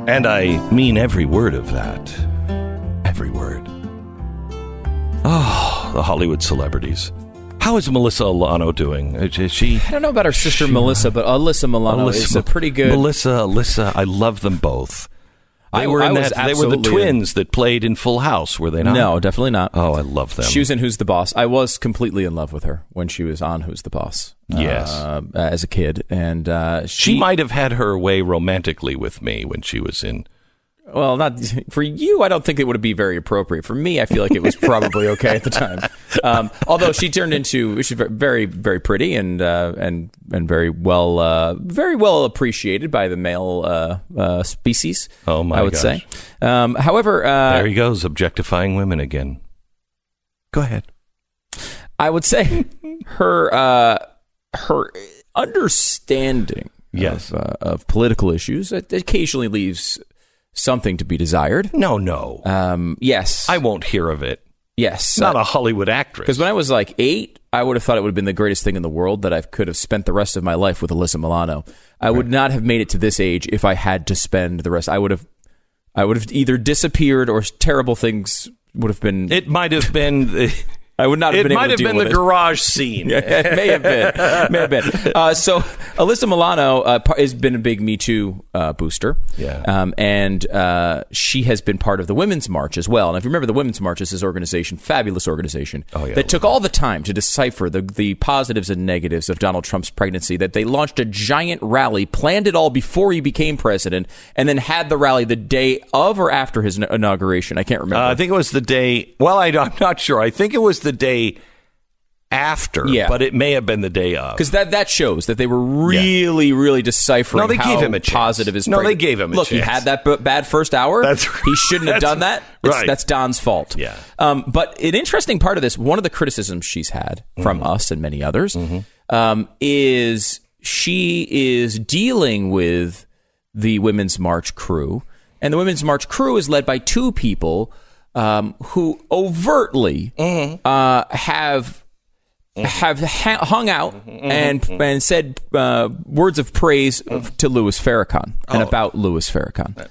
And I mean every word of that. Every word. Oh, the Hollywood celebrities. How is Melissa Milano doing? Is she? I don't know about her sister Melissa, but Alyssa Milano is a pretty good. Melissa, I love them both. They were the twins that played in Full House, were they not? No, definitely not. Oh, I love them. She was in Who's the Boss. I was completely in love with her when she was on Who's the Boss. Yes, as a kid, and she might have had her way romantically with me when she was in. Well, not for you. I don't think it would be very appropriate. For me, I feel like it was probably okay at the time. Although she turned into, she's very, very pretty and very well appreciated by the male species. Oh my! I would say. However, there he goes, objectifying women again. Go ahead. I would say her understanding, yes, of political issues occasionally leaves something to be desired. No. Yes. I won't hear of it. Yes. Not a Hollywood actress. Because when I was like 8, I would have thought it would have been the greatest thing in the world that I could have spent the rest of my life with Alyssa Milano. I would not have made it to this age if I had to spend the rest. I would have either disappeared or terrible things would have been. It might have been. I would not have been able to deal with it. It might have been the garage scene. It may have been. So Alyssa Milano has been a big Me Too booster. Yeah. And she has been part of the Women's March as well. And if you remember, the Women's March is this organization, fabulous organization, that took all the time to decipher the positives and negatives of Donald Trump's pregnancy, that they launched a giant rally, planned it all before he became president, and then had the rally the day of or after his inauguration. I can't remember. I think it was the day. Well, I'm not sure. I think it was the day after, but it may have been the day of, because that shows that they were really, really deciphering. No, they gave him a chance. Positive is. No, pregnant. They gave him. Look, a chance. He had that bad first hour. That's right. He shouldn't have done that. Right. That's Don's fault. Yeah. But an interesting part of this, one of the criticisms she's had from us and many others, is she is dealing with the Women's March crew, and the Women's March crew is led by two people. Who overtly have hung out and said words of praise to Louis Farrakhan and about Louis Farrakhan.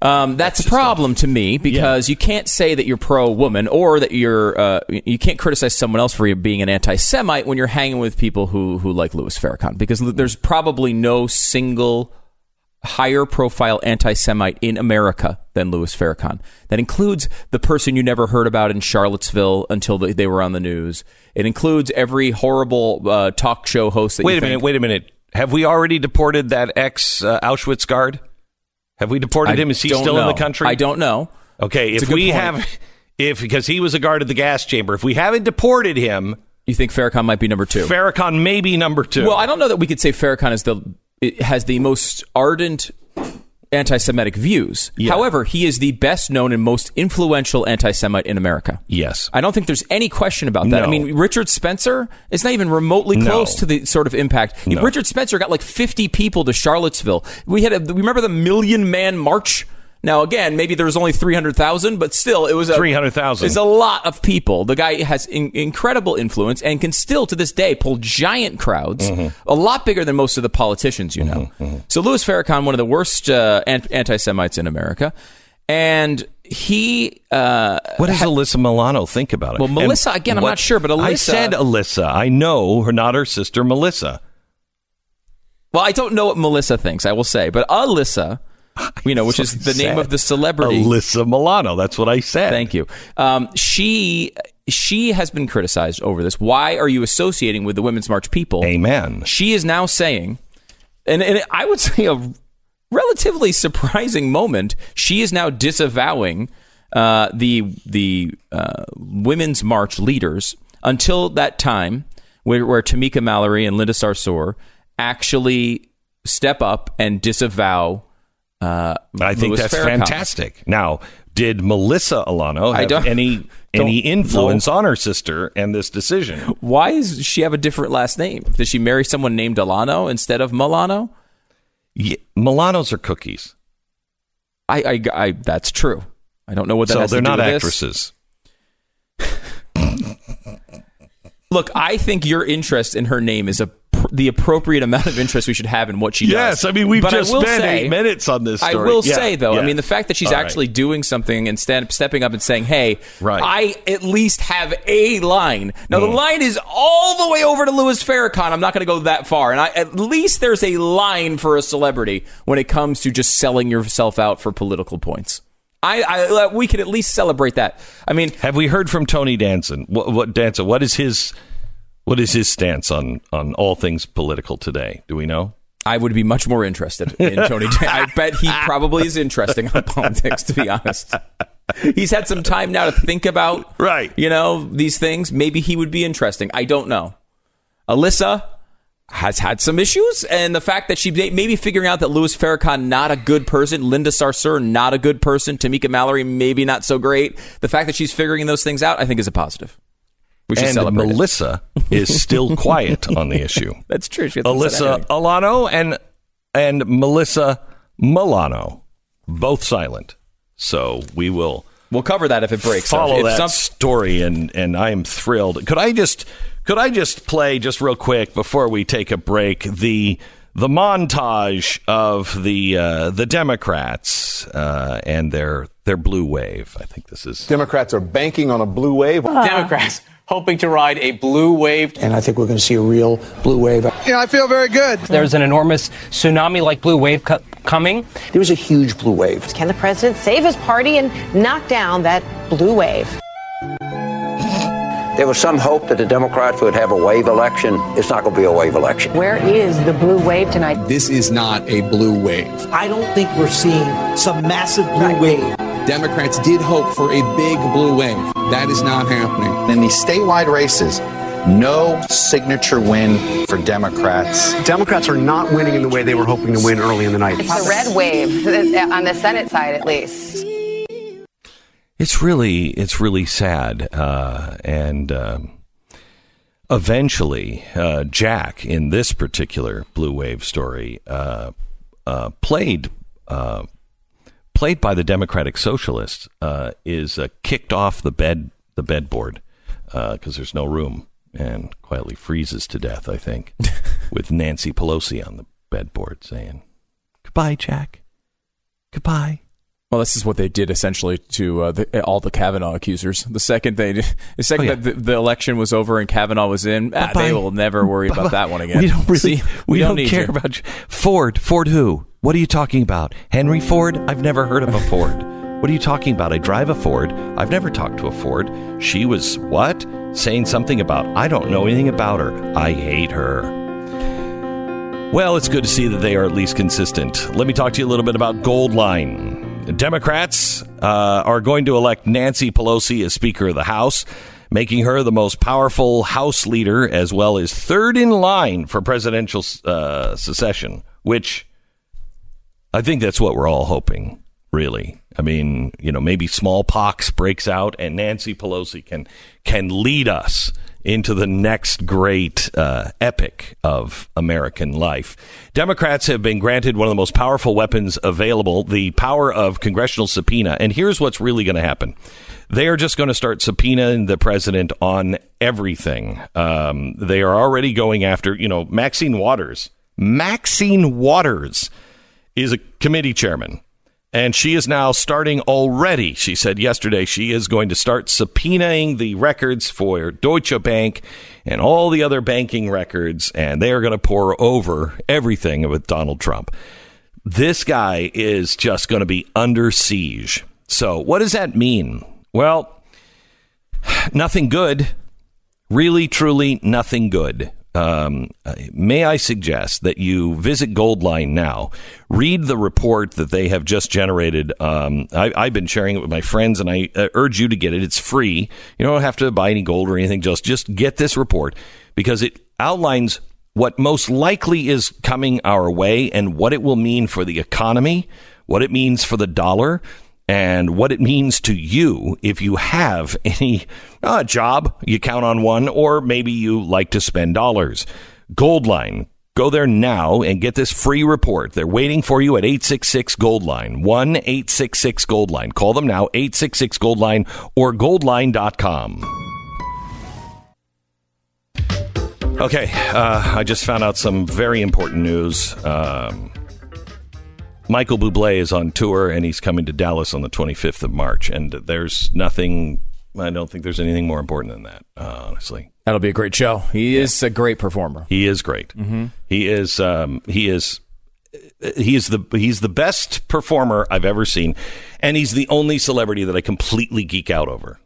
That's a problem to me, because you can't say that you're pro-woman or that you're you can't criticize someone else for being an anti-Semite when you're hanging with people who like Louis Farrakhan, because there's probably no single higher profile anti-Semite in America than Louis Farrakhan. That includes the person you never heard about in Charlottesville until they were on the news. It includes every horrible talk show host that Wait a minute. Have we already deported that ex-Auschwitz guard? Have we deported him? Is he still in the country? I don't know. Okay, if we have, because he was a guard at the gas chamber, if we haven't deported him... You think Farrakhan might be number two? Farrakhan may be number two. Well, I don't know that we could say Farrakhan is has the most ardent anti-Semitic views. Yeah. However, he is the best known and most influential anti-Semite in America. Yes. I don't think there's any question about that. No. I mean, Richard Spencer is not even remotely close to the sort of impact. No. Richard Spencer got like 50 people to Charlottesville. We had remember the million-man march? Now, again, maybe there was only 300,000, but still, it was 300,000. It's a lot of people. The guy has incredible influence and can still, to this day, pull giant crowds, a lot bigger than most of the politicians, you know. So Louis Farrakhan, one of the worst anti-Semites in America, and he... what does Alyssa Milano think about it? Well, Melissa, again, I'm not sure, but Alyssa... I said Alyssa. I know her, not her sister, Melissa. Well, I don't know what Melissa thinks, I will say, but Alyssa... You know, which is the name of the celebrity. Alyssa Milano. That's what I said. Thank you. She has been criticized over this. Why are you associating with the Women's March people? Amen. She is now saying, and I would say a relatively surprising moment, she is now disavowing the Women's March leaders until that time where Tamika Mallory and Linda Sarsour actually step up and disavow. I think Louis Farrakhan. Fantastic. Now, did Melissa Milano have any influence on her sister and this decision? Why does she have a different last name? Does she marry someone named Milano instead of Milano? Yeah, Milanos are cookies. I that's true. I don't know what that has to do with this. So they're not actresses. Look, I think your interest in her name is the appropriate amount of interest we should have in what she does. Yes, I mean, we've just spent 8 minutes on this story. I will say, though, I mean, the fact that she's actually doing something and stepping up and saying, hey, I at least have a line. Now, the line is all the way over to Louis Farrakhan. I'm not going to go that far. And at least there's a line for a celebrity when it comes to just selling yourself out for political points. We could at least celebrate that. I mean... Have we heard from Tony Danson? What is his... What is his stance on all things political today? Do we know? I would be much more interested in Tony. I bet he probably is interesting on politics, to be honest. He's had some time now to think about these things. Maybe he would be interesting. I don't know. Alyssa has had some issues, and the fact that she maybe figuring out that Louis Farrakhan, not a good person, Linda Sarsour, not a good person, Tamika Mallory, maybe not so great. The fact that she's figuring those things out, I think, is a positive. And Melissa is still quiet on the issue. That's true. Alyssa Milano and Melissa Milano, both silent. So we'll cover that if it breaks. Follow that story, and I am thrilled. Could I just play just real quick before we take a break the montage of the Democrats and their blue wave. I think this is Democrats are banking on a blue wave. Democrats. Hoping to ride a blue wave. And I think we're going to see a real blue wave. You know, I feel very good. There's an enormous tsunami-like blue wave coming. There was a huge blue wave. Can the president save his party and knock down that blue wave? There was some hope that the Democrats would have a wave election. It's not going to be a wave election. Where is the blue wave tonight? This is not a blue wave. I don't think we're seeing some massive blue wave. Democrats did hope for a big blue wave. That is not happening. In these statewide races, no signature win for Democrats. Democrats are not winning in the way they were hoping to win early in the night. It's the red wave on the Senate side, at least. It's really sad, eventually, Jack in this particular blue wave story, played by the Democratic Socialists, is kicked off the bedboard, because there's no room, and quietly freezes to death. I think, with Nancy Pelosi on the bedboard saying, "Goodbye, Jack. Goodbye." Well, this is what they did essentially to all the Kavanaugh accusers. The second the election was over and Kavanaugh was in, they will never worry about that one again. We don't care about you. Ford who? What are you talking about? Henry Ford? I've never heard of a Ford. What are you talking about? I drive a Ford. I've never talked to a Ford. She was what? Saying something about, I don't know anything about her. I hate her. Well, it's good to see that they are at least consistent. Let me talk to you a little bit about Goldline. Democrats are going to elect Nancy Pelosi as Speaker of the House, making her the most powerful House leader, as well as third in line for presidential succession, which I think that's what we're all hoping, really. I mean, you know, maybe smallpox breaks out and Nancy Pelosi can lead us into the next great epic of American life. Democrats have been granted one of the most powerful weapons available, the power of congressional subpoena. And here's what's really going to happen. They are just going to start subpoenaing the president on everything. They are already going after, you know, Maxine Waters. Maxine Waters is a committee chairman. And she is now starting already. She said yesterday she is going to start subpoenaing the records for Deutsche Bank and all the other banking records. And they are going to pour over everything with Donald Trump. This guy is just going to be under siege. So what does that mean? Well, nothing good. Really, truly nothing good. May I suggest that you visit Goldline now, read the report that they have just generated. I've been sharing it with my friends, and I urge you to get it. It's free. You don't have to buy any gold or anything. Just get this report, because it outlines what most likely is coming our way and what it will mean for the economy, what it means for the dollar, and what it means to you if you have any job, you count on one, or maybe you like to spend dollars. Goldline. Go there now and get this free report. They're waiting for you at 866-GOLDLINE, 1-866-GOLDLINE. Call them now, 866-GOLDLINE or goldline.com. Okay, I just found out some very important news. Michael Bublé is on tour, and he's coming to Dallas on the 25th of March. And there's nothing, I don't think there's anything more important than that, honestly. That'll be a great show. He is a great performer. He is great. Mm-hmm. He's the best performer I've ever seen. And he's the only celebrity that I completely geek out over.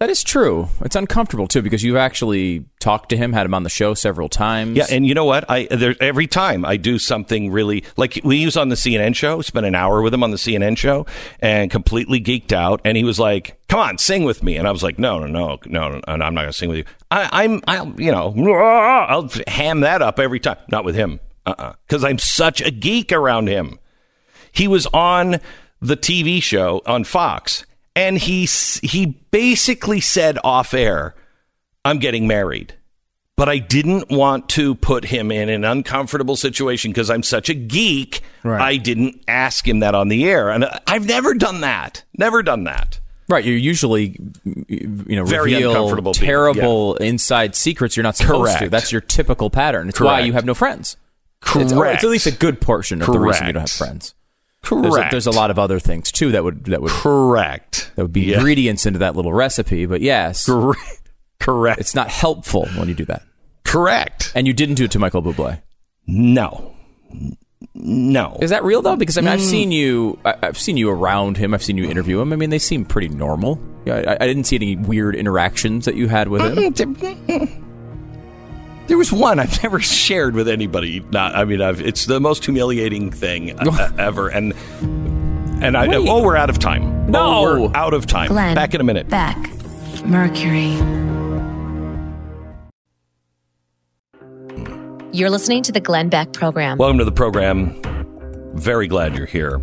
That is true. It's uncomfortable, too, because you've actually talked to him, had him on the show several times. Yeah, and you know what? Every time I do something really, like we used on the CNN show, spent an hour with him on the CNN show and completely geeked out. And he was like, come on, sing with me. And I was like, no, I'm not going to sing with you. I'll ham that up every time. Not with him. Because I'm such a geek around him. He was on the TV show on Fox. And he basically said off air, I'm getting married, but I didn't want to put him in an uncomfortable situation because I'm such a geek. Right. I didn't ask him that on the air. And I've never done that. Never done that. Right. You're usually, very reveal terrible inside secrets you're not supposed to. That's your typical pattern. It's why you have no friends. Correct. It's at least a good portion of the reason you don't have friends. Correct. There's a lot of other things too that would correct. That would be ingredients into that little recipe, but yes. Correct. It's not helpful when you do that. Correct. And you didn't do it to Michael Bublé. No. Is that real though? Because I mean, I've seen you around him. I've seen you interview him. I mean, they seem pretty normal. I didn't see any weird interactions that you had with him. There was one I've never shared with anybody. It's the most humiliating thing ever. And we're out of time. No, we're out of time. Glenn, back in a minute. Back. Mercury. You're listening to the Glenn Beck program. Welcome to the program. Very glad you're here.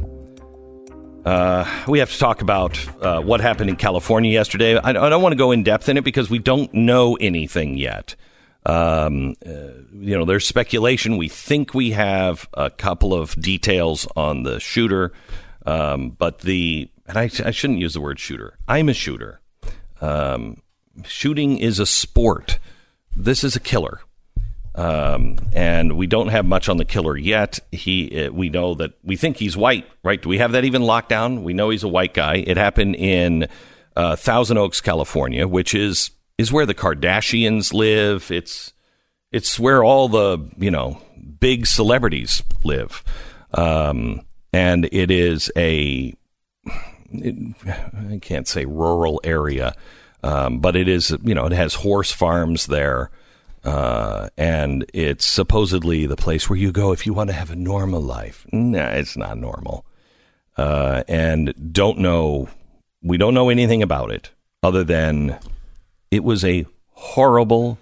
We have to talk about what happened in California yesterday. I don't want to go in depth in it because we don't know anything yet. There's speculation. We think we have a couple of details on the shooter, but I shouldn't use the word shooter. I'm a shooter. Shooting is a sport. This is a killer. And we don't have much on the killer yet. We know that we think he's white, right? Do we have that even locked down? We know he's a white guy. It happened in Thousand Oaks, California, which is where the Kardashians live. It's where all the, you know, big celebrities live. And it is I can't say rural area, but it is, you know, it has horse farms there. And it's supposedly the place where you go if you want to have a normal life. Nah, it's not normal. And we don't know anything about it other than it was a horrible,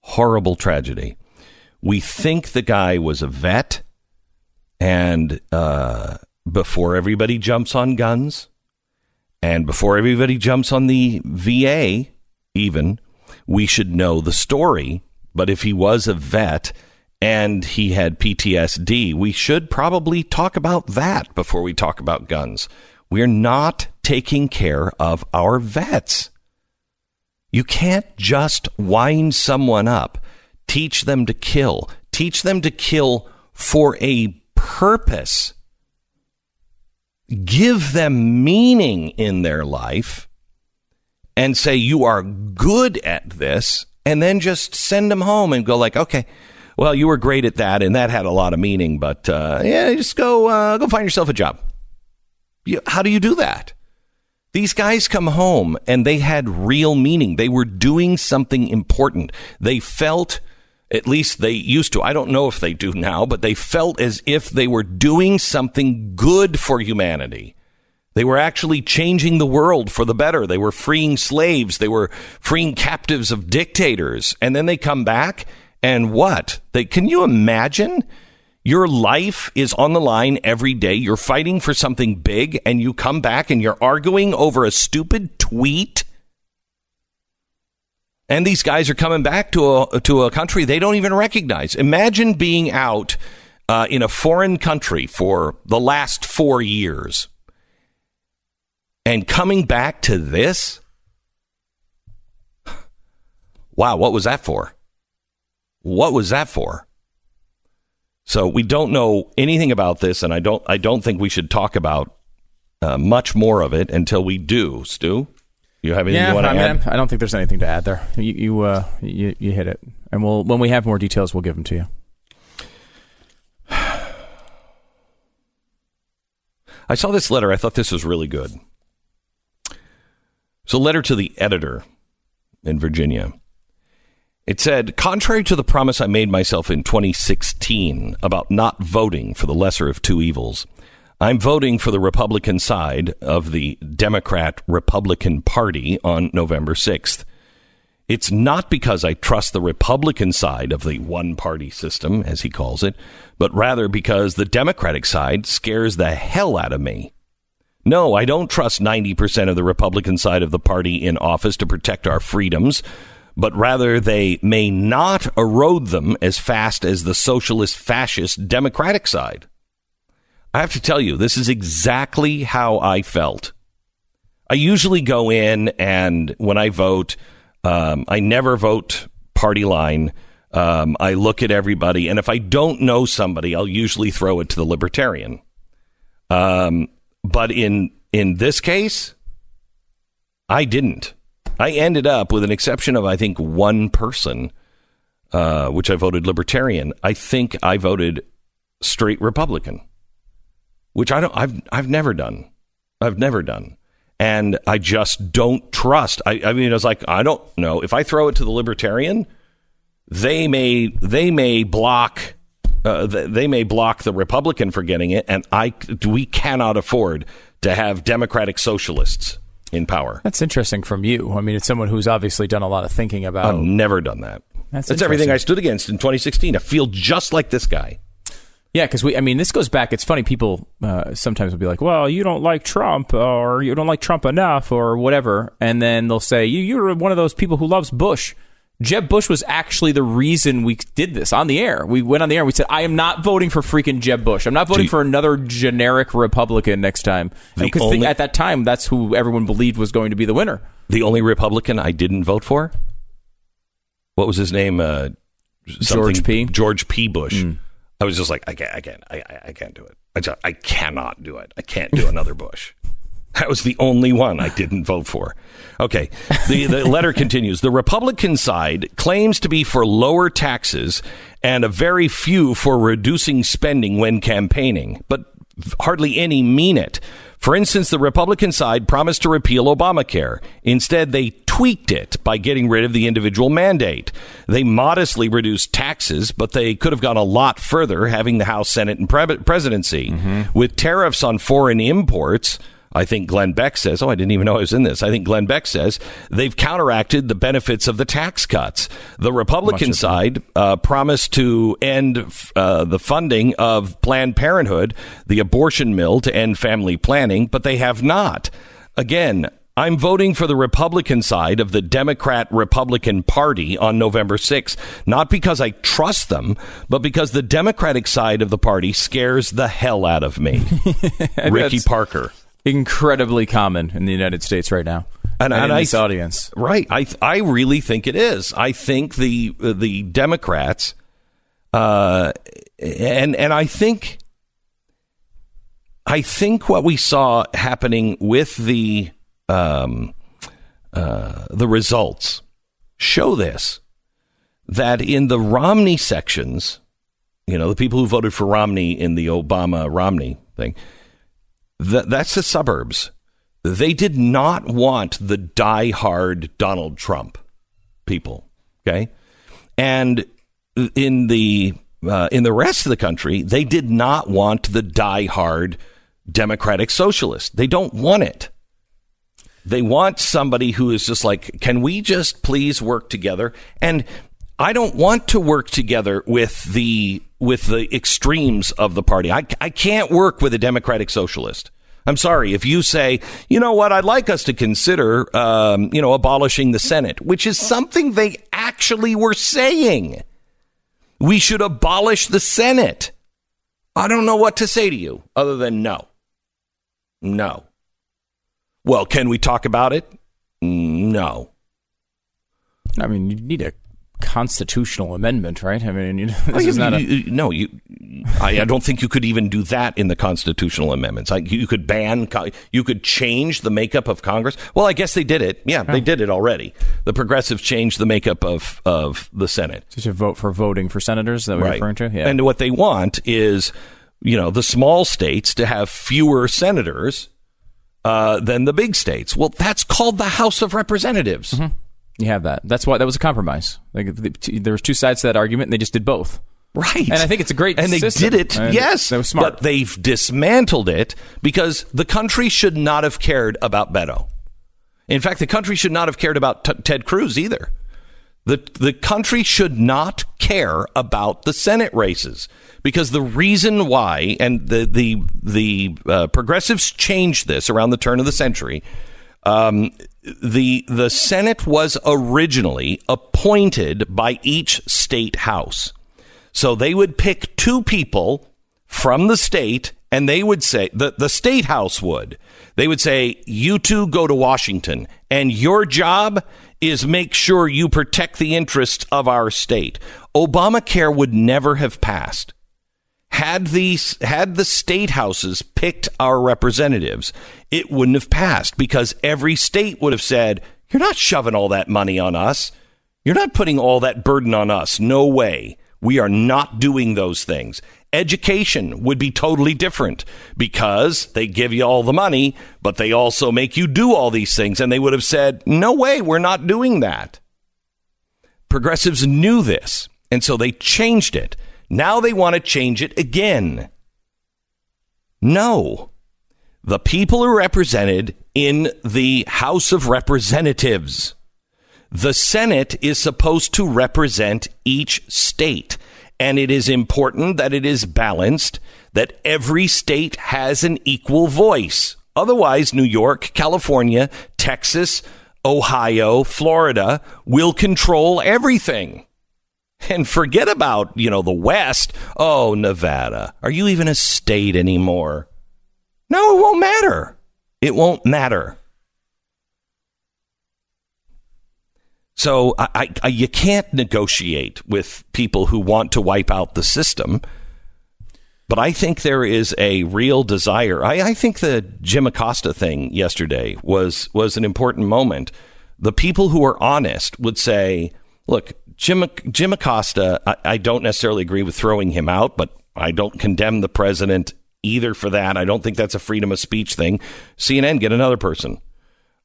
horrible tragedy. We think the guy was a vet. And before everybody jumps on guns and before everybody jumps on the VA, even, we should know the story. But if he was a vet and he had PTSD, we should probably talk about that before we talk about guns. We're not taking care of our vets. You can't just wind someone up, teach them to kill for a purpose. Give them meaning in their life and say you are good at this, and then just send them home and go like, okay, well, you were great at that and that had a lot of meaning, but just go find yourself a job. How do you do that? These guys come home and they had real meaning. They were doing something important. They felt, at least they used to, I don't know if they do now, but they felt as if they were doing something good for humanity. They were actually changing the world for the better. They were freeing slaves. They were freeing captives of dictators. And then they come back and what? Can you imagine? Your life is on the line every day. You're fighting for something big and you come back and you're arguing over a stupid tweet. And these guys are coming back to a country they don't even recognize. Imagine being out in a foreign country for the last 4 years and coming back to this. Wow, what was that for? What was that for? So we don't know anything about this, and I don't think we should talk about much more of it until we do, Stu. You have anything you want to add? I don't think there's anything to add there. You hit it, and when we have more details, we'll give them to you. I saw this letter. I thought this was really good. It's a letter to the editor in Virginia. It said, contrary to the promise I made myself in 2016 about not voting for the lesser of two evils, I'm voting for the Republican side of the Democrat-Republican Party on November 6th. It's not because I trust the Republican side of the one-party system, as he calls it, but rather because the Democratic side scares the hell out of me. No, I don't trust 90% of the Republican side of the party in office to protect our freedoms, but rather they may not erode them as fast as the socialist, fascist Democratic side. I have to tell you, this is exactly how I felt. I usually go in and when I vote, I never vote party line. I look at everybody. And if I don't know somebody, I'll usually throw it to the libertarian. But in this case, I didn't. I ended up, with an exception of, I think, one person, which I voted libertarian. I think I voted straight Republican. Which I've never done. And I just don't trust. I mean, I was like, I don't know if I throw it to the libertarian, they may block the Republican for getting it. And we cannot afford to have Democratic socialists in power. That's interesting from you. I mean, it's someone who's obviously done a lot of thinking about. I've never done that. That's everything I stood against in 2016. I feel just like this guy. Yeah, because this goes back. It's funny. People sometimes will be like, well, you don't like Trump or you don't like Trump enough or whatever. And then they'll say, you're one of those people who loves Bush. Jeb Bush was actually the reason we did this on the air. We went on the air. And we said, I am not voting for freaking Jeb Bush. I'm not voting for another generic Republican next time. Because at that time, that's who everyone believed was going to be the winner. The only Republican I didn't vote for? What was his name? George P. Bush. Mm. I was just like, I can't do it. I cannot do it. I can't do another Bush. That was the only one I didn't vote for. Okay. The letter continues. The Republican side claims to be for lower taxes and a very few for reducing spending when campaigning, but hardly any mean it. For instance, the Republican side promised to repeal Obamacare. Instead, they tweaked it by getting rid of the individual mandate. They modestly reduced taxes, but they could have gone a lot further, having the House, Senate, and presidency. Mm-hmm. With tariffs on foreign imports, I think Glenn Beck says, I didn't even know I was in this. I think Glenn Beck says they've counteracted the benefits of the tax cuts. The Republican side promised to end the funding of Planned Parenthood, the abortion mill, to end family planning, but they have not. Again, I'm voting for the Republican side of the Democrat-Republican Party on November 6th, not because I trust them, but because the Democratic side of the party scares the hell out of me. Ricky Parker. Incredibly common in the United States right now, and in this audience, right? I really think it is. I think the Democrats, and I think what we saw happening with the results show this, that in the Romney sections, you know, the people who voted for Romney in the Obama Romney thing. That's the suburbs. They did not want the diehard Donald Trump people. OK. And in the rest of the country, they did not want the diehard Democratic Socialist. They don't want it. They want somebody who is just like, can we just please work together? And I don't want to work together with the extremes of the party. I can't work with a Democratic Socialist. I'm sorry. If you say, you know what, I'd like us to consider, abolishing the Senate, which is something they actually were saying. We should abolish the Senate. I don't know what to say to you other than no. No. Well, can we talk about it? No. I mean, you need a constitutional amendment, right? I mean, I don't think you could even do that in the constitutional amendments. You could ban, you could change the makeup of Congress. Well, I guess they did it. Yeah, they did it already. The progressives changed the makeup of the Senate. Just a vote for voting for senators that we're referring to? Yeah. And what they want is, you know, the small states to have fewer senators than the big states. Well, that's called the House of Representatives. Mm-hmm. You have that. That's why that was a compromise. Like there was two sides to that argument, and they just did both. Right. And I think it's a great system. And they did it, yes. That was smart. But they've dismantled it because the country should not have cared about Beto. In fact, the country should not have cared about Ted Cruz either. The country should not care about the Senate races because the reason why, and the progressives changed this around the turn of the century. The Senate was originally appointed by each state house. So they would pick two people from the state and they would say the state house would. They would say, you two go to Washington and your job is make sure you protect the interests of our state. Obamacare would never have passed. Had the state houses picked our representatives, it wouldn't have passed because every state would have said, you're not shoving all that money on us. You're not putting all that burden on us. No way. We are not doing those things. Education would be totally different because they give you all the money, but they also make you do all these things. And they would have said, no way, we're not doing that. Progressives knew this, and so they changed it. Now they want to change it again. No, the people are represented in the House of Representatives. The Senate is supposed to represent each state, and it is important that it is balanced, that every state has an equal voice. Otherwise, New York, California, Texas, Ohio, Florida will control everything. And forget about, you know, the West. Oh, Nevada. Are you even a state anymore? No, it won't matter. It won't matter. So I you can't negotiate with people who want to wipe out the system. But I think there is a real desire. I think the Jim Acosta thing yesterday was an important moment. The people who are honest would say, look, Jim Acosta, I don't necessarily agree with throwing him out, but I don't condemn the president either for that. I don't think that's a freedom of speech thing. CNN, get another person.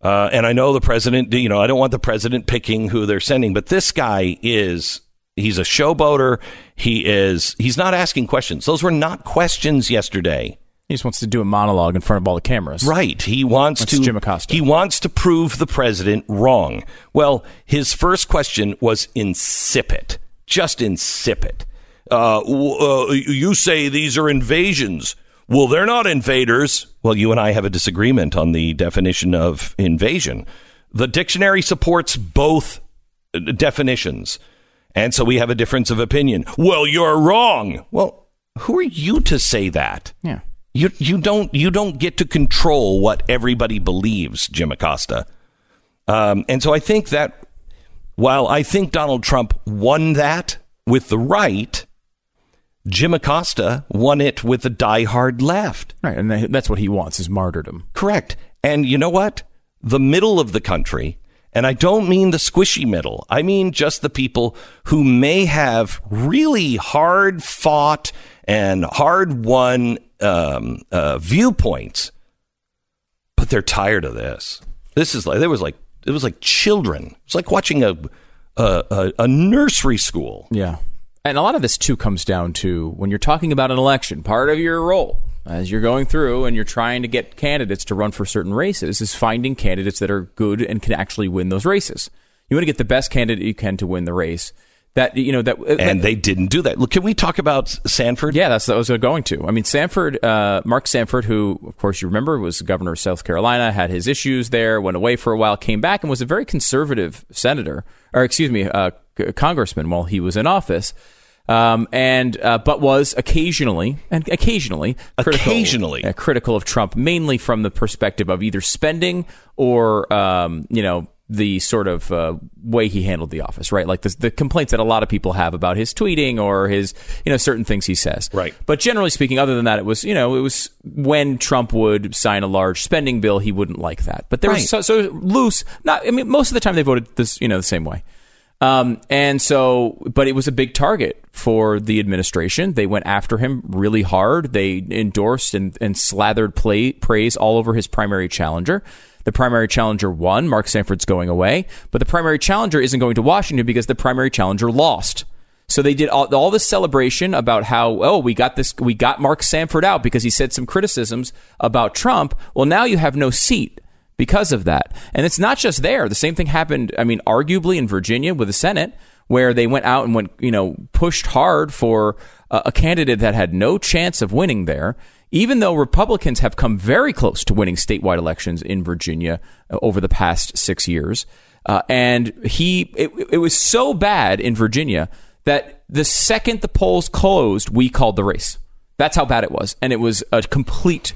And I know the president, you know, I don't want the president picking who they're sending. But this guy is, he's a showboater. He's not asking questions. Those were not questions yesterday. He just wants to do a monologue in front of all the cameras. Right. He wants to Jim Acosta. He wants to prove the president wrong. Well, his first question was insipid, just insipid. You say these are invasions. Well, they're not invaders. Well, you and I have a disagreement on the definition of invasion. The dictionary supports both definitions. And so we have a difference of opinion. Well, you're wrong. Well, who are you to say that? Yeah. You don't get to control what everybody believes, Jim Acosta. And so I think that while I think Donald Trump won that with the right, Jim Acosta won it with the diehard left. Right. And that's what he wants is martyrdom. Correct. And you know what? The middle of the country. And I don't mean the squishy middle. I mean just the people who may have really hard fought and hard won viewpoints, but they're tired of this. This is like it was like children. It's like watching a nursery school. Yeah, and a lot of this too comes down to when you're talking about an election. Part of your role as you're going through and you're trying to get candidates to run for certain races is finding candidates that are good and can actually win those races. You want to get the best candidate you can to win the race. And they didn't do that. Look, can we talk about Sanford? Yeah, that's what I was going to. I mean, Sanford, Mark Sanford, who, of course, you remember was governor of South Carolina, had his issues there, went away for a while, came back and was a very conservative congressman while he was in office. But was occasionally critical of Trump, mainly from the perspective of either spending or, the sort of way he handled the office, right? Like the complaints that a lot of people have about his tweeting or his, certain things he says. Right. But generally speaking, other than that, it was when Trump would sign a large spending bill, he wouldn't like that. But there was so loose. Most of the time they voted this, the same way. But it was a big target for the administration. They went after him really hard. They endorsed and slathered praise all over his primary challenger. The primary challenger won. Mark Sanford's going away, but the primary challenger isn't going to Washington because the primary challenger lost. So they did all this celebration about how, we got Mark Sanford out because he said some criticisms about Trump. Well, now you have no seat because of that. And it's not just there. The same thing happened, arguably in Virginia with the Senate, where they went out and pushed hard for a candidate that had no chance of winning there. Even though Republicans have come very close to winning statewide elections in Virginia over the past 6 years. It was so bad in Virginia that the second the polls closed, we called the race. That's how bad it was. And it was a complete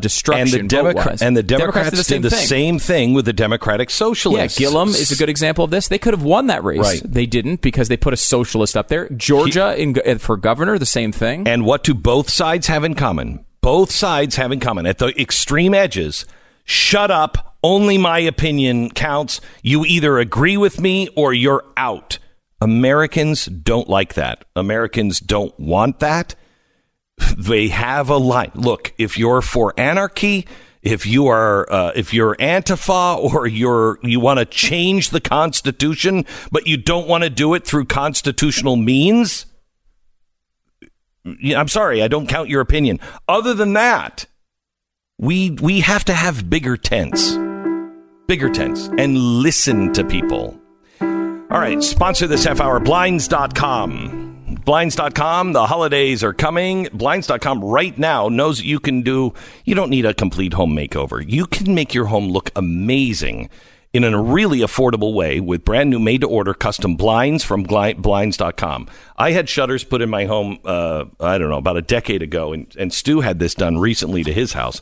destruction. And the Democrats did the same thing with the Democratic Socialists. Yeah, Gillum is a good example of this. They could have won that race. Right. They didn't because they put a socialist up there. Georgia for governor, the same thing. And what do both sides have in common? Both sides have in common at the extreme edges. Shut up. Only my opinion counts. You either agree with me or you're out. Americans don't like that. Americans don't want that. They have a line. Look, if you're for anarchy, if you're Antifa or you want to change the Constitution, but you don't want to do it through constitutional means. I'm sorry, I don't count your opinion. Other than that, we have to have bigger tents and listen to people. All right. Sponsor this half hour, blinds.com. Blinds.com, the holidays are coming. Blinds.com right now knows you don't need a complete home makeover. You can make your home look amazing in a really affordable way with brand new made-to-order custom blinds from Blinds.com. I had shutters put in my home, I don't know, about a decade ago, and Stu had this done recently to his house.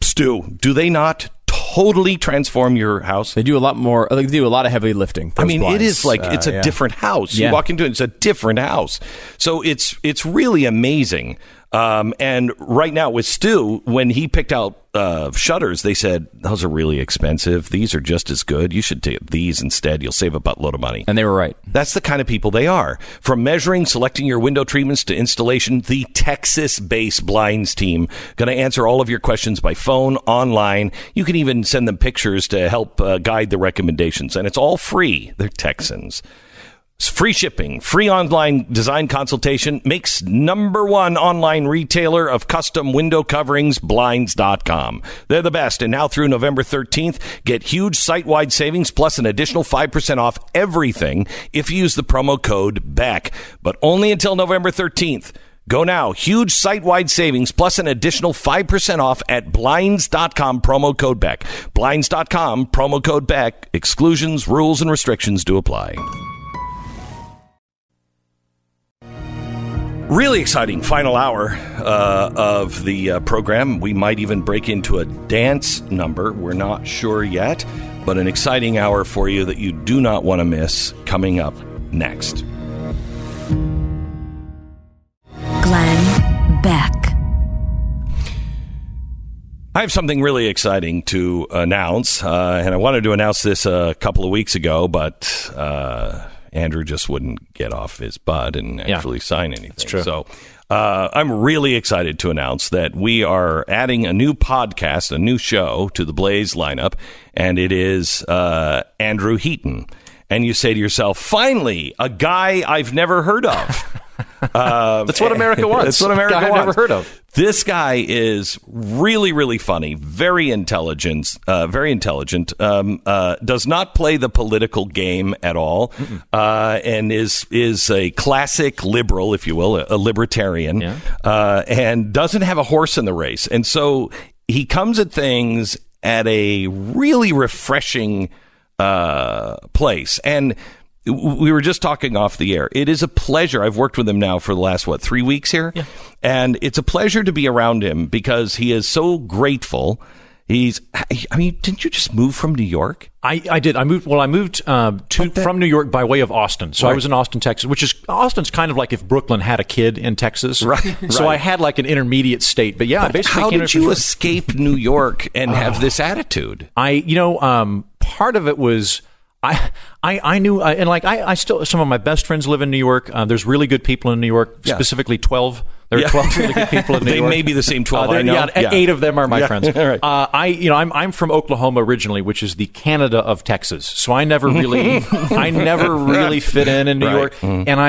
Stu, do they not totally transform your house. They do a lot more. They do a lot of heavy lifting. I mean, blinds. It is like it's a different house. You walk into it, it's a different house. So it's really amazing. And right now with Stu, when he picked out shutters, they said, those are really expensive. These are just as good. You should take these instead. You'll save a buttload of money. And they were right. That's the kind of people they are. From measuring, selecting your window treatments to installation, the Texas-based blinds team going to answer all of your questions by phone, online. You can even send them pictures to help guide the recommendations. And it's all free. They're Texans. Free shipping, free online design consultation makes #1 online retailer of custom window coverings, blinds.com. They're the best. And now through November 13th, get huge site-wide savings plus an additional 5% off everything if you use the promo code BECK. But only until November 13th. Go now. Huge site-wide savings plus an additional 5% off at blinds.com, promo code BECK. Blinds.com, promo code BECK. Exclusions, rules, and restrictions do apply. Really exciting final hour of the program. We might even break into a dance number. We're not sure yet, but an exciting hour for you that you do not want to miss coming up next. Glenn Beck. I have something really exciting to announce, and I wanted to announce this a couple of weeks ago, but... Andrew just wouldn't get off his butt and actually sign anything. That's true. So I'm really excited to announce that we are adding a new podcast, a new show to the Blaze lineup, and it is Andrew Heaton. And you say to yourself, finally, a guy I've never heard of. That's what America wants. That's what America wants. I've never heard of. This guy is really, really funny, very intelligent, does not play the political game at all, and is a classic liberal, if you will, a libertarian, and doesn't have a horse in the race. And so he comes at things at a really refreshing place. And we were just talking off the air. It is a pleasure. I've worked with him now for the last, 3 weeks here? Yeah. And it's a pleasure to be around him because he is so grateful. I mean, didn't you just move from New York? I did. I moved from New York by way of Austin. So I was in Austin, Texas, which is, Austin's kind of like if Brooklyn had a kid in Texas. Right. So I had like an intermediate state. But I basically how did you escape New York and have this attitude? Part of it was... I knew, and like I still, some of my best friends live in New York. There's really good people in New York, specifically 12. There are 12 really good people in New York. They may be the same 12 I know. Yeah. 8 of them are my friends. Right. I'm from Oklahoma originally, which is the Canada of Texas. So I never really fit in New York. Mm-hmm. And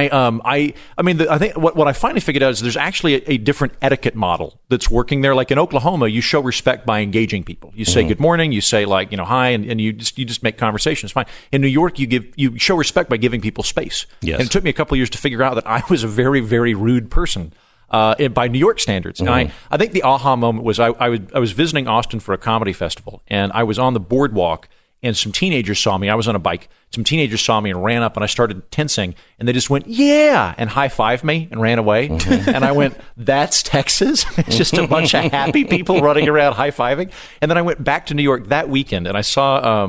I think what I finally figured out is there's actually a different etiquette model that's working there. Like in Oklahoma, you show respect by engaging people. You say good morning. You say hi, and you just make conversations. Fine. In New York, you show respect by giving people space. Yes. And it took me a couple of years to figure out that I was a very, very rude person. By New York standards. And I think the aha moment was I was visiting Austin for a comedy festival, and I was on the boardwalk, and some teenagers saw me. I was on a bike. Some teenagers saw me and ran up, and I started tensing, and they just went, yeah, and high-fived me and ran away. Mm-hmm. And I went, that's Texas? It's just a bunch of happy people running around high-fiving. And then I went back to New York that weekend, and I saw...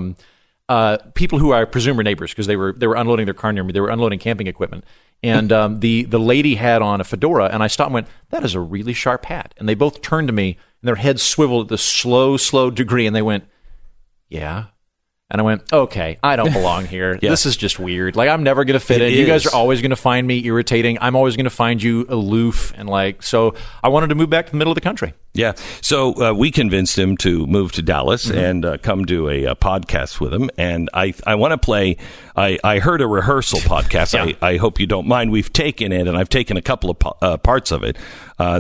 people who I presume are neighbors because they were unloading their car near me. They were unloading camping equipment. And the lady had on a fedora, and I stopped and went, that is a really sharp hat. And they both turned to me, and their heads swiveled at the slow degree, and they went, yeah. And I went, okay, I don't belong here. This is just weird. Like, I'm never going to fit in. You guys are always going to find me irritating. I'm always going to find you aloof. And so I wanted to move back to the middle of the country. Yeah. So we convinced him to move to Dallas and come do a podcast with him. And I want to play, I heard a rehearsal podcast. Yeah. I hope you don't mind. We've taken it, and I've taken a couple of parts of it.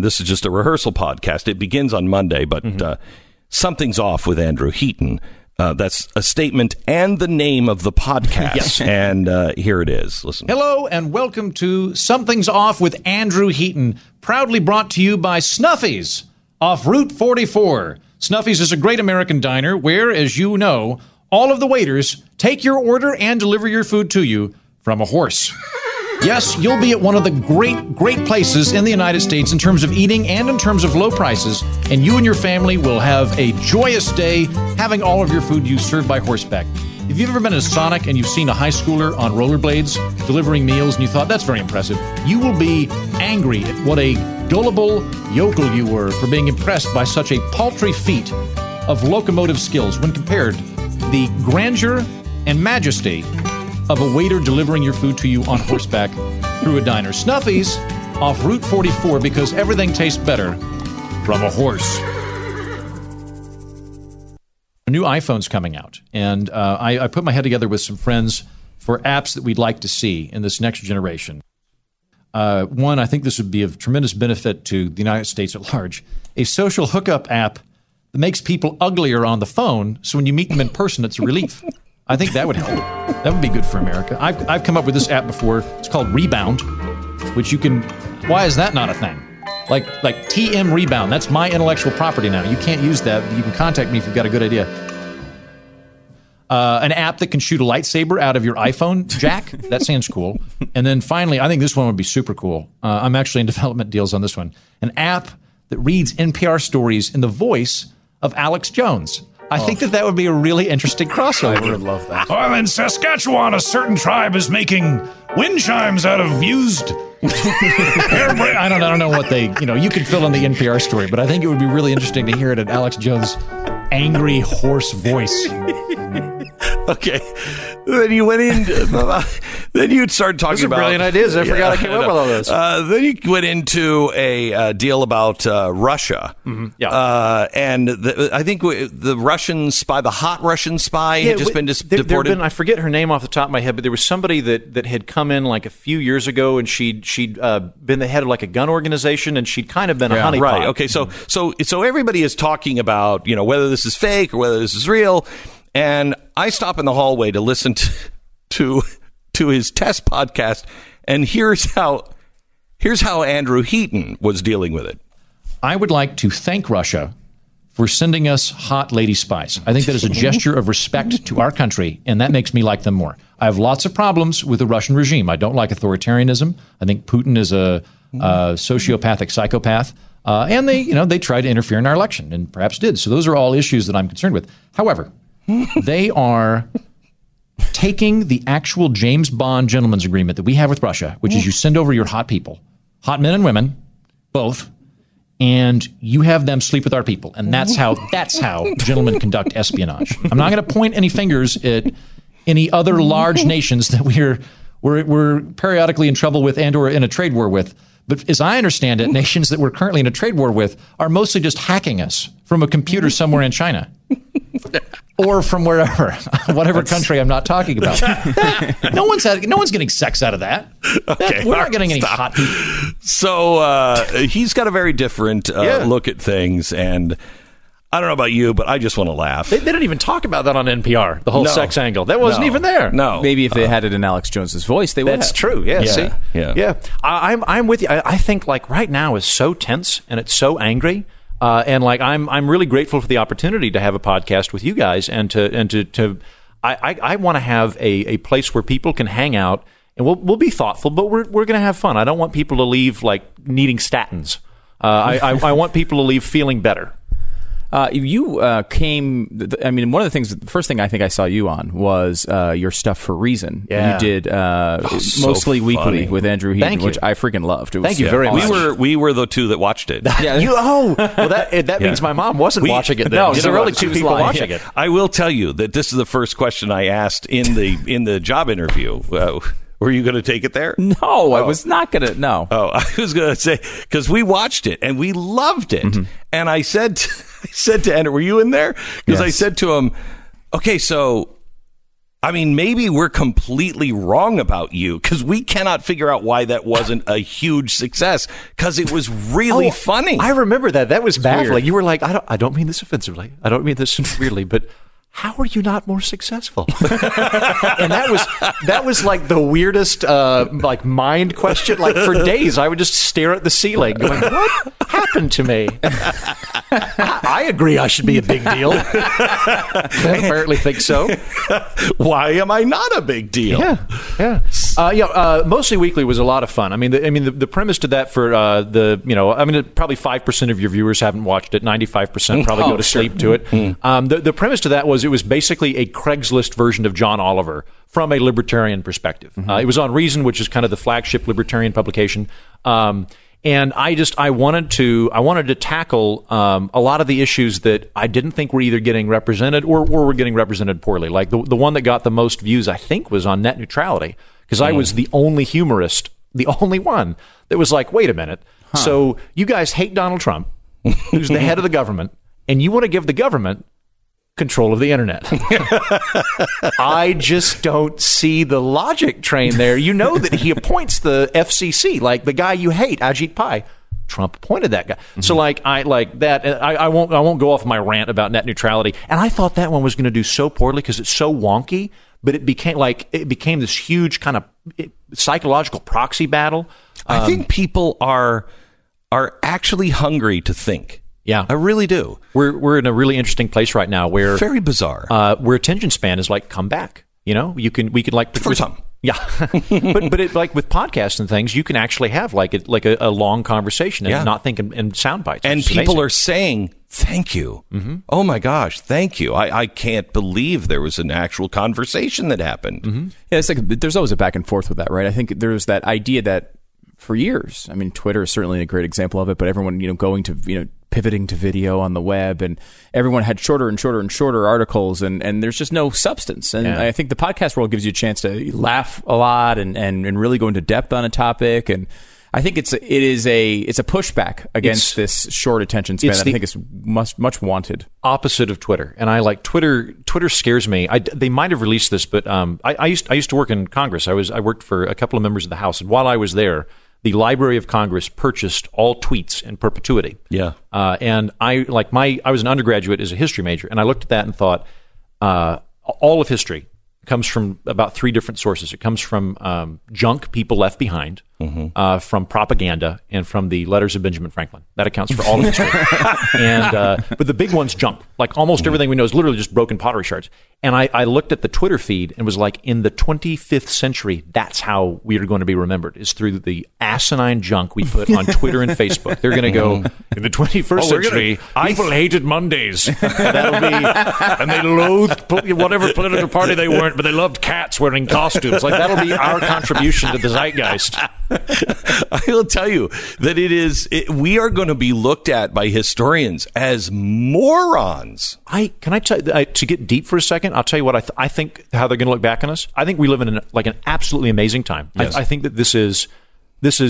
This is just a rehearsal podcast. It begins on Monday, but Something's Off with Andrew Heaton. That's a statement and the name of the podcast. Yes. And here it is. Listen. Hello and welcome to Something's Off with Andrew Heaton, proudly brought to you by Snuffy's off Route 44. Snuffy's is a great American diner where, as you know, all of the waiters take your order and deliver your food to you from a horse. Yes, you'll be at one of the great, great places in the United States in terms of eating and in terms of low prices. And you and your family will have a joyous day having all of your food you served by horseback. If you've ever been at a Sonic and you've seen a high schooler on rollerblades delivering meals and you thought, that's very impressive, you will be angry at what a gullible yokel you were for being impressed by such a paltry feat of locomotive skills when compared to the grandeur and majesty of a waiter delivering your food to you on horseback through a diner. Snuffy's off Route 44, because everything tastes better from a horse. A new iPhone's coming out, and I put my head together with some friends for apps that we'd like to see in this next generation. One, I think this would be of tremendous benefit to the United States at large, a social hookup app that makes people uglier on the phone, so when you meet them in person, it's a relief. I think that would help. That would be good for America. I've come up with this app before. It's called Rebound, which you can... Why is that not a thing? Like TM Rebound. That's my intellectual property now. You can't use that. You can contact me if you've got a good idea. An app that can shoot a lightsaber out of your iPhone jack. That sounds cool. And then finally, I think this one would be super cool. I'm actually in development deals on this one. An app that reads NPR stories in the voice of Alex Jones. I think that would be a really interesting crossover. I would love that. Well, in Saskatchewan, a certain tribe is making wind chimes out of used... I don't know what they... You could fill in the NPR story, but I think it would be really interesting to hear it in Alex Jones' angry, hoarse voice. Okay. Then you went in... Then you'd started talking about... brilliant ideas. I forgot I came up with all this. Then you went into a deal about Russia. Mm-hmm. Yeah. And I think the Russian spy, the hot Russian spy, had just been deported. I forget her name off the top of my head, but there was somebody that had come in like a few years ago, and she'd been the head of like a gun organization, and she'd kind of been a honeypot. Right. Okay. So everybody is talking about, whether this is fake or whether this is real. And I stop in the hallway to listen to his test podcast, and here's how Andrew Heaton was dealing with it. I would like to thank Russia for sending us hot lady spies. I think that is a gesture of respect to our country, and that makes me like them more. I have lots of problems with the Russian regime. I don't like authoritarianism. I think Putin is a sociopathic psychopath, and they tried to interfere in our election, and perhaps did. So those are all issues that I'm concerned with. However, they are taking the actual James Bond gentleman's agreement that we have with Russia, which is you send over your hot people, hot men and women, both, and you have them sleep with our people. And that's how gentlemen conduct espionage. I'm not going to point any fingers at any other large nations that we're periodically in trouble with and or in a trade war with. But as I understand it, nations that we're currently in a trade war with are mostly just hacking us from a computer somewhere in China. Or from wherever, whatever country I'm not talking about. No one's getting sex out of that. We're not getting any hot people. So he's got a very different look at things, and I don't know about you, but I just want to laugh. They didn't even talk about that on NPR, the whole sex angle. That wasn't even there. No. Maybe if they had it in Alex Jones's voice, they would have. That's true, yeah. See? Yeah. I'm with you. I think like right now is so tense, and it's so angry. And like I'm really grateful for the opportunity to have a podcast with you guys, and I want to have a place where people can hang out, and we'll be thoughtful, but we're going to have fun. I don't want people to leave like needing statins. I want people to leave feeling better. One of the things, the first thing I think I saw you on was your stuff for Reason. Yeah. You did mostly weekly with Andrew Heaton, which I freaking loved. Thank you very much. We were the two that watched it. Yeah. That means my mom wasn't watching it then. No, there were only two people watching it. I will tell you that this is the first question I asked in the job interview. Were you going to take it there? No, oh. I was not going to. No. Oh, I was going to say, because we watched it and we loved it. Mm-hmm. And I said to Andrew, were you in there? Because yes. I said to him, okay, so, I mean, maybe we're completely wrong about you, because we cannot figure out why that wasn't a huge success, because it was really funny. I remember that. That was baffling. Weird. You were like, I don't mean this offensively. I don't mean this weirdly, but how are you not more successful? And that was like the weirdest like mind question. Like for days, I would just stare at the ceiling going, what happened to me? I agree I should be a big deal. They apparently think so. Why am I not a big deal? Yeah, yeah. Mostly Weekly was a lot of fun. I mean, the premise to that for probably 5% of your viewers haven't watched it. 95% probably go to sleep to it. Mm. The premise to that was it was basically a Craigslist version of John Oliver from a libertarian perspective. Mm-hmm. It was on Reason, which is kind of the flagship libertarian publication. And I wanted to tackle a lot of the issues that I didn't think were either getting represented or were getting represented poorly. Like the one that got the most views, I think, was on net neutrality, because I was the only humorist, the only one that was like, wait a minute. Huh. So you guys hate Donald Trump, who's the head of the government, and you want to give the government control of the internet. I just don't see the logic train there. You know that he appoints the FCC, like the guy you hate, Ajit Pai. Trump appointed that guy. Mm-hmm. So I won't go off my rant about net neutrality. And I thought that one was going to do so poorly because it's so wonky, but it became this huge kind of psychological proxy battle. I think people are actually hungry to think. Yeah, I really do. We're in a really interesting place right now where very bizarre. Where attention span is like come back. You know, we can like for some. Yeah, but it, like with podcasts and things, you can actually have like a long conversation and not think in sound bites. And people are saying thank you. Mm-hmm. Oh my gosh, thank you! I can't believe there was an actual conversation that happened. Mm-hmm. Yeah, it's like there's always a back and forth with that, right? I think there's that idea that for years, I mean, Twitter is certainly a great example of it. But everyone, going to pivoting to video on the web, and everyone had shorter and shorter and shorter articles, and there's just no substance. And I think the podcast world gives you a chance to laugh a lot and really go into depth on a topic. And I think it's a pushback against this short attention span. I think it's much wanted. Opposite of Twitter, and I like Twitter. Twitter scares me. They might have released this, but I used to work in Congress. I worked for a couple of members of the House, and while I was there, the Library of Congress purchased all tweets in perpetuity. Yeah. And I was an undergraduate as a history major, and I looked at that and thought, all of history comes from about three different sources. It comes from junk people left behind, mm-hmm. From propaganda, and from the letters of Benjamin Franklin. That accounts for all of history. But the big one's junk. Like almost everything we know is literally just broken pottery shards. And I looked at the Twitter feed and was like, in the 25th century, that's how we are going to be remembered, is through the asinine junk we put on Twitter and Facebook. They're going to go, in the 21st century, people hated Mondays. And they loathed whatever political party they weren't, but they loved cats wearing costumes. Like, that'll be our contribution to the zeitgeist. I will tell you that we are going to be looked at by historians as morons. To get deep for a second, I'll tell you what I think how they're going to look back on us. I think we live in an absolutely amazing time. Yes. I think that this is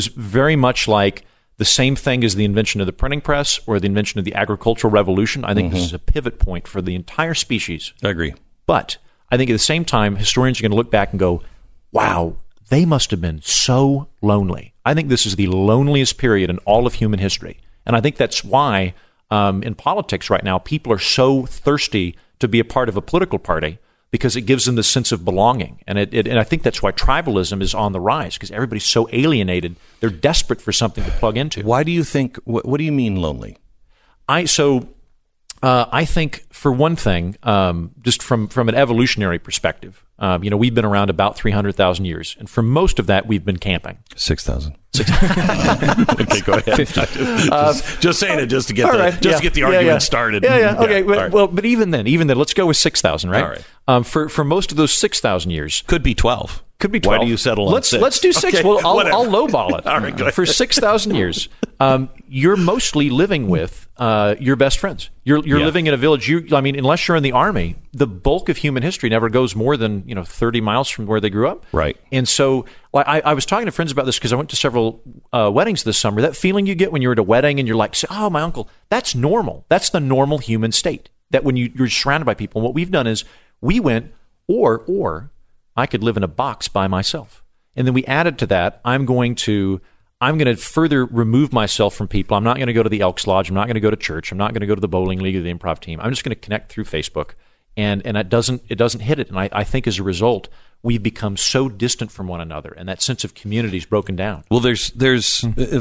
very much like the same thing as the invention of the printing press or the invention of the agricultural revolution. I think this is a pivot point for the entire species. I agree. But I think at the same time, historians are going to look back and go, wow, they must have been so lonely. I think this is the loneliest period in all of human history. And I think that's why in politics right now, people are so thirsty to be a part of a political party, because it gives them the sense of belonging. And and I think that's why tribalism is on the rise, because everybody's so alienated. They're desperate for something to plug into. Why do you think, what do you mean lonely? I think, for one thing, just from an evolutionary perspective, we've been around about 300,000 years. And for most of that, we've been camping. 6,000. Okay, go ahead. 50. Just saying it just to get to get the argument started. Yeah. Okay. Yeah. Well, but even then, let's go with 6,000, right? All right. For most of those 6,000 years, could be 12. Could be 12. Why do you settle on six? Let's do six. Okay, well, I'll lowball it. All right, go ahead. For 6,000 years, you're mostly living with your best friends. You're living in a village. Unless you're in the army, the bulk of human history never goes more than 30 miles from where they grew up. Right. And so I was talking to friends about this because I went to several weddings this summer. That feeling you get when you're at a wedding and you're like, oh, my uncle, that's normal. That's the normal human state, that when you're surrounded by people. And what we've done is we went or I could live in a box by myself. And then we added to that, I'm going to further remove myself from people. I'm not going to go to the Elks Lodge. I'm not going to go to church. I'm not going to go to the bowling league or the improv team. I'm just going to connect through Facebook. and it doesn't hit it. And I think as a result, we've become so distant from one another, and that sense of community is broken down. Well, there's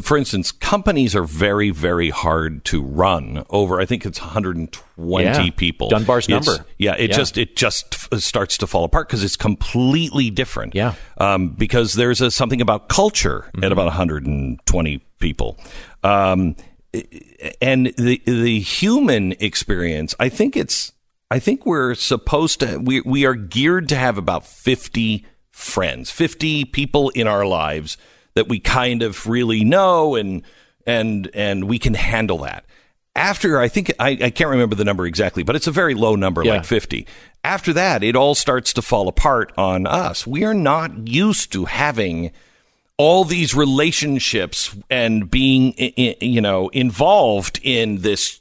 for instance, companies are very, very hard to run over. I think it's 120 people. Dunbar's number. Yeah, it just starts to fall apart because it's completely different. Yeah, because there's something about culture at about 120 people. And the human experience, I think we're supposed to, we are geared to have about 50 friends, 50 people in our lives that we kind of really know and we can handle that. After, I think, I can't remember the number exactly, but it's a very low number, like 50. After that, it all starts to fall apart on us. We are not used to having all these relationships and being, involved in this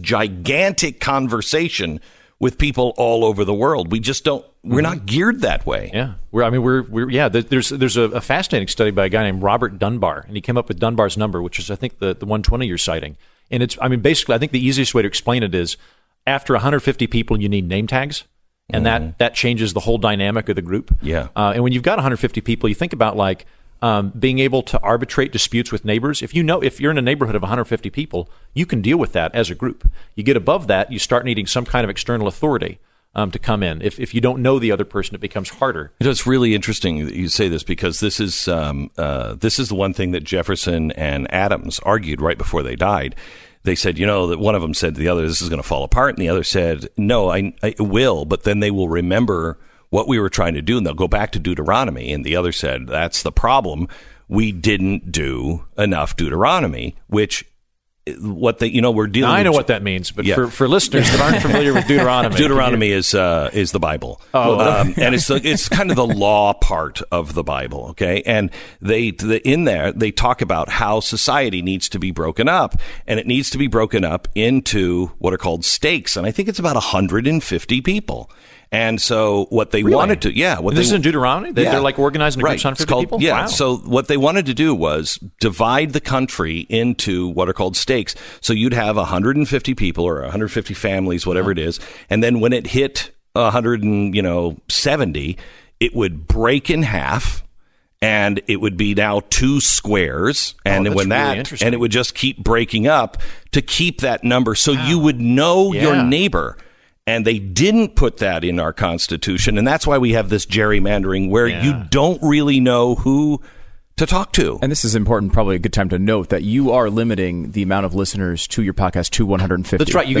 gigantic conversation with people all over the world. We just don't. We're not geared that way. Yeah, There's a fascinating study by a guy named Robert Dunbar, and he came up with Dunbar's number, which is I think the 120 you're citing. And it's basically I think the easiest way to explain it is after 150 people you need name tags, and that changes the whole dynamic of the group. Yeah, and when you've got 150 people, you think about like. Being able to arbitrate disputes with neighbors. If you're in a neighborhood of 150 people, you can deal with that as a group. You get above that, you start needing some kind of external authority to come in. If you don't know the other person, it becomes harder. It's really interesting that you say this because this is the one thing that Jefferson and Adams argued right before they died. They said, that one of them said to the other, this is going to fall apart. And the other said, no, it will. But then they will remember what we were trying to do, and they'll go back to Deuteronomy. And the other said, that's the problem. We didn't do enough Deuteronomy, which we're dealing with. I know what that means, but for listeners that aren't familiar with Deuteronomy. Deuteronomy is the Bible. Oh. And it's kind of the law part of the Bible, okay? And in there, they talk about how society needs to be broken up, and it needs to be broken up into what are called stakes. And I think it's about 150 people. And so what they wanted to, this is in Deuteronomy? They're like organizing groups on 50 people? Yeah. Wow. So what they wanted to do was divide the country into what are called stakes. So you'd have 150 people or 150 families, whatever it is. And then when it hit 170, it would break in half. And it would be now two squares, and it would just keep breaking up to keep that number, so you would know your neighbor. And they didn't put that in our Constitution, and that's why we have this gerrymandering where you don't really know who to talk to. And this is important, probably a good time to note that you are limiting the amount of listeners to your podcast to 150. That's right. You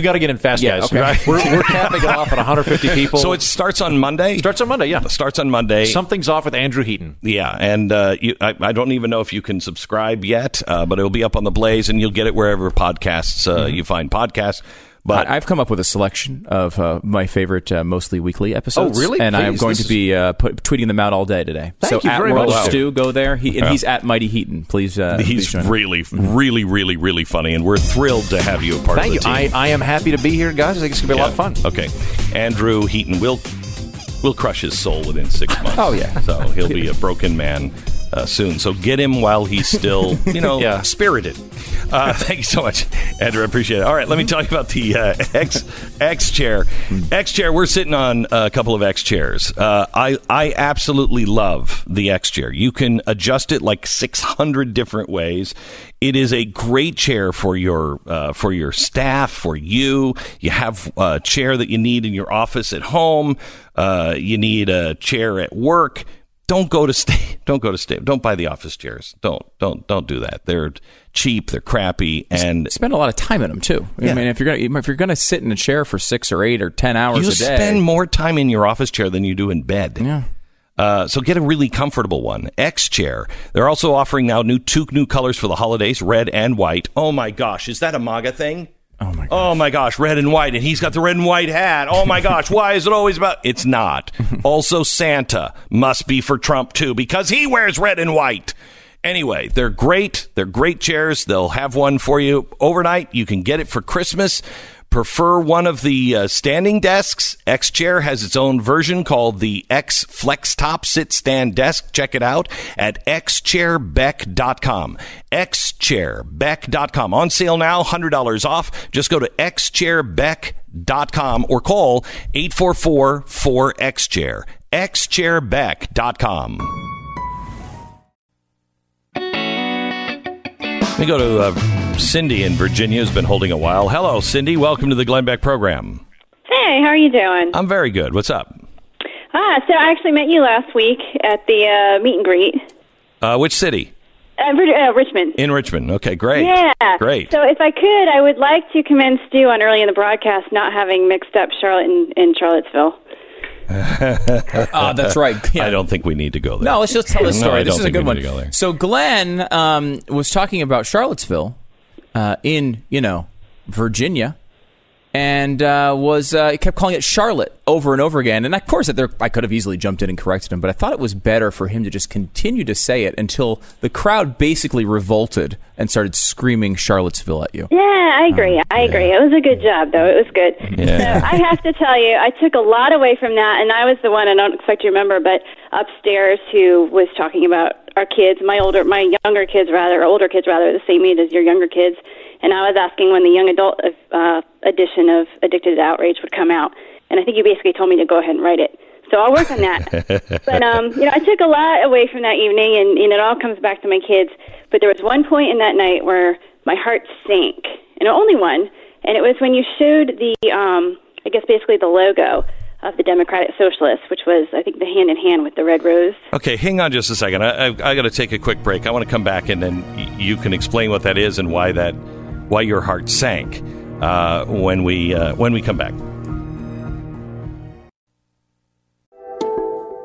got to get in fast, guys. Okay. Right? We're capping it off at 150 people. So it starts on Monday? It starts on Monday, yeah. It starts on Monday. Something's Off with Andrew Heaton. Yeah, and I don't even know if you can subscribe yet, but it'll be up on the Blaze, and you'll get it wherever podcasts you find podcasts. But I've come up with a selection of my favorite mostly weekly episodes. Oh, really? And I'm going to be tweeting them out all day today. Thank you very much. Stu, go there. He's at Mighty Heaton. Please. He's really, really, really, really funny, and we're thrilled to have you a part of the team. Thank you. I am happy to be here, guys. I think it's going to be a lot of fun. Okay. Andrew Heaton will crush his soul within 6 months. Oh, yeah. So he'll be a broken man soon. So get him while he's still, spirited. Thank you so much, Andrew. I appreciate it. All right, let me tell you about the X Chair. X Chair, we're sitting on a couple of X Chairs. I absolutely love the X Chair. You can adjust it like 600 different ways. It is a great chair for your staff, for you. You have a chair that you need in your office at home. You need a chair at work. Don't go to state. Don't buy the office chairs. Don't do that. They're cheap. They're crappy, and you spend a lot of time in them too. Yeah. I mean, if you're gonna sit in a chair for 6 or 8 or 10 hours a day, you spend more time in your office chair than you do in bed. Yeah. So get a really comfortable one. X Chair. They're also offering now two new colors for the holidays: red and white. Oh my gosh, is that a MAGA thing? Oh my gosh. Oh my gosh, red and white, and he's got the red and white hat. Oh my gosh, why is it always about... It's not. Also, Santa must be for Trump, too, because he wears red and white. Anyway, they're great. They're great chairs. They'll have one for you overnight. You can get it for Christmas. Prefer one of the standing desks? X Chair has its own version called the X Flex Top Sit Stand Desk. Check it out at xchairbeck.com. xchairbeck.com. On sale now, $100 off. Just go to xchairbeck.com or call 844-4XChair. xchairbeck.com. Let me go to Cindy in Virginia, who's been holding a while. Hello, Cindy. Welcome to the Glenn Beck program. Hey, how are you doing? I'm very good. What's up? So I actually met you last week at the meet and greet. Which city? Richmond. In Richmond. Okay, great. Yeah. Great. So if I could, I would like to commend Stu on early in the broadcast not having mixed up Charlotte and Charlottesville. That's right. Yeah. I don't think we need to go there. No, let's just tell the story. This is a good one. So Glenn was talking about Charlottesville in, Virginia, and kept calling it Charlotte over and over again. And of course, I could have easily jumped in and corrected him, but I thought it was better for him to just continue to say it until the crowd basically revolted and started screaming Charlottesville at you. Yeah, I agree. It was a good job, though. It was good. Yeah. So I have to tell you, I took a lot away from that, and I was the one, I don't expect you to remember, but upstairs who was talking about our kids, my older kids, the same age as your younger kids, and I was asking when the young adult edition of Addicted to Outrage would come out, and I think you basically told me to go ahead and write it. So I'll work on that. But, I took a lot away from that evening, and it all comes back to my kids. But there was one point in that night where my heart sank, and only one, and it was when you showed the, the logo of the Democratic Socialists, which was, I think, the hand-in-hand with the red rose. Okay, hang on just a second. I got to take a quick break. I want to come back, and then you can explain what that is and why your heart sank when we come back.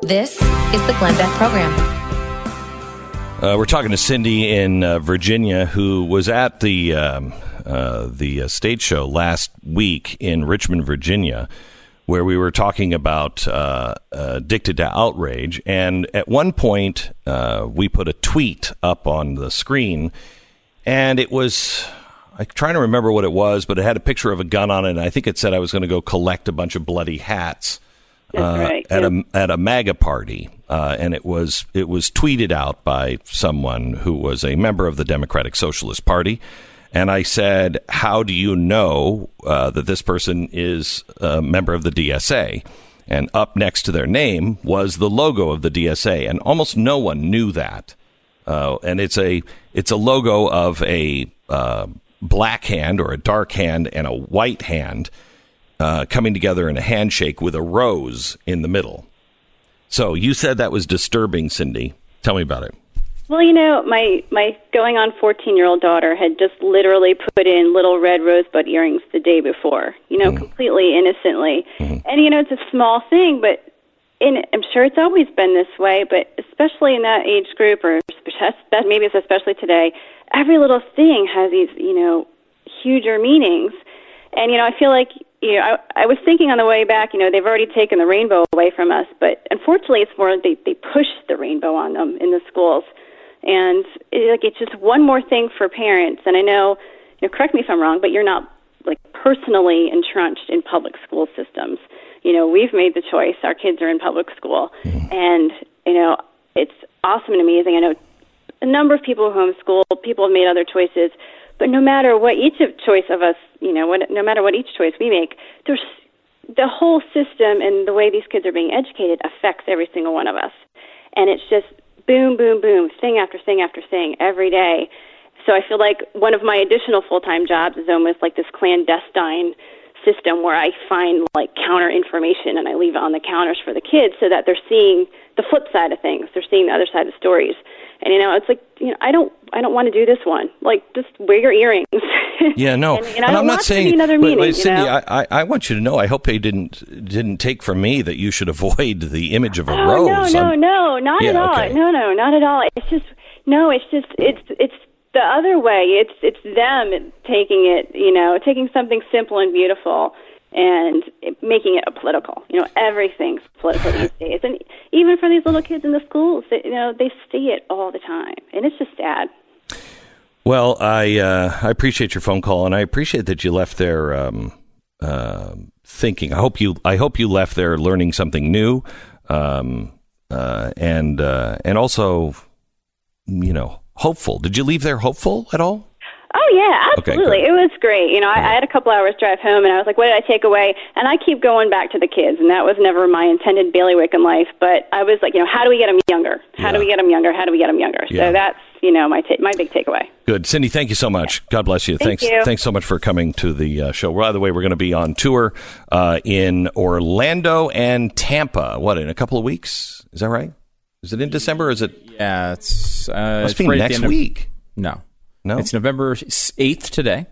This is the Glenn Beck Program. We're talking to Cindy in Virginia, who was at the stage show last week in Richmond, Virginia, where we were talking about Addicted to Outrage. And at one point, we put a tweet up on the screen, and it was... I'm trying to remember what it was, but it had a picture of a gun on it, and I think it said I was going to go collect a bunch of bloody hats. Right, yeah. at a MAGA party, and it was tweeted out by someone who was a member of the Democratic Socialist Party, and I said, "How do you know that this person is a member of the DSA?" And up next to their name was the logo of the DSA, and almost no one knew that. And it's a logo of a black hand or a dark hand and a white hand. Coming together in a handshake with a rose in the middle. So you said that was disturbing, Cindy. Tell me about it. Well, my going on 14-year-old daughter had just literally put in little red rosebud earrings the day before, completely innocently. Mm-hmm. And, it's a small thing, but I'm sure it's always been this way, but especially in that age group, or maybe it's especially today, every little thing has these, huger meanings. And, I feel like, I was thinking on the way back, they've already taken the rainbow away from us, but unfortunately it's more they push the rainbow on them in the schools. And it's just one more thing for parents. And I know, correct me if I'm wrong, but you're not personally entrenched in public school systems. We've made the choice. Our kids are in public school. And, it's awesome and amazing. I know a number of people who homeschool, people have made other choices. But no matter what no matter what each choice we make, there's the whole system and the way these kids are being educated affects every single one of us. And it's just boom, boom, boom, thing after thing every day. So I feel like one of my additional full-time jobs is almost like this clandestine system where I find counter information and I leave it on the counters for the kids so that they're seeing the flip side of things. They're seeing the other side of stories. And, it's like, I don't want to do this one. Just wear your earrings. Yeah, no. and I'm not saying, another meeting, but Cindy, I want you to know, I hope they didn't take from me that you should avoid the image of a rose. No, not at all. Okay. No, not at all. It's the other way. It's them taking it, taking something simple and beautiful and making it a political. Everything's political these days. And even for these little kids in the schools, they see it all the time. And it's just sad. Well, I appreciate your phone call, and I appreciate that you left their thinking. I hope you left there learning something new, and also, you know, hopeful. Did you leave there hopeful at all? Oh, yeah, absolutely. Okay, it was great. You know, I had a couple hours drive home, and I was like, what did I take away? And I keep going back to the kids, and that was never my intended bailiwick in life. But I was like, you know, how do we get them younger? How do we get them younger? Yeah. So that's, you know, my big takeaway. Good. Cindy, thank you so much. God bless you. Thanks. Thanks so much for coming to the show. By the way, we're going to be on tour in Orlando and Tampa, in a couple of weeks? Is that right? Is it in December? Or is it? Yeah, it's right next week. No. It's November 8th today,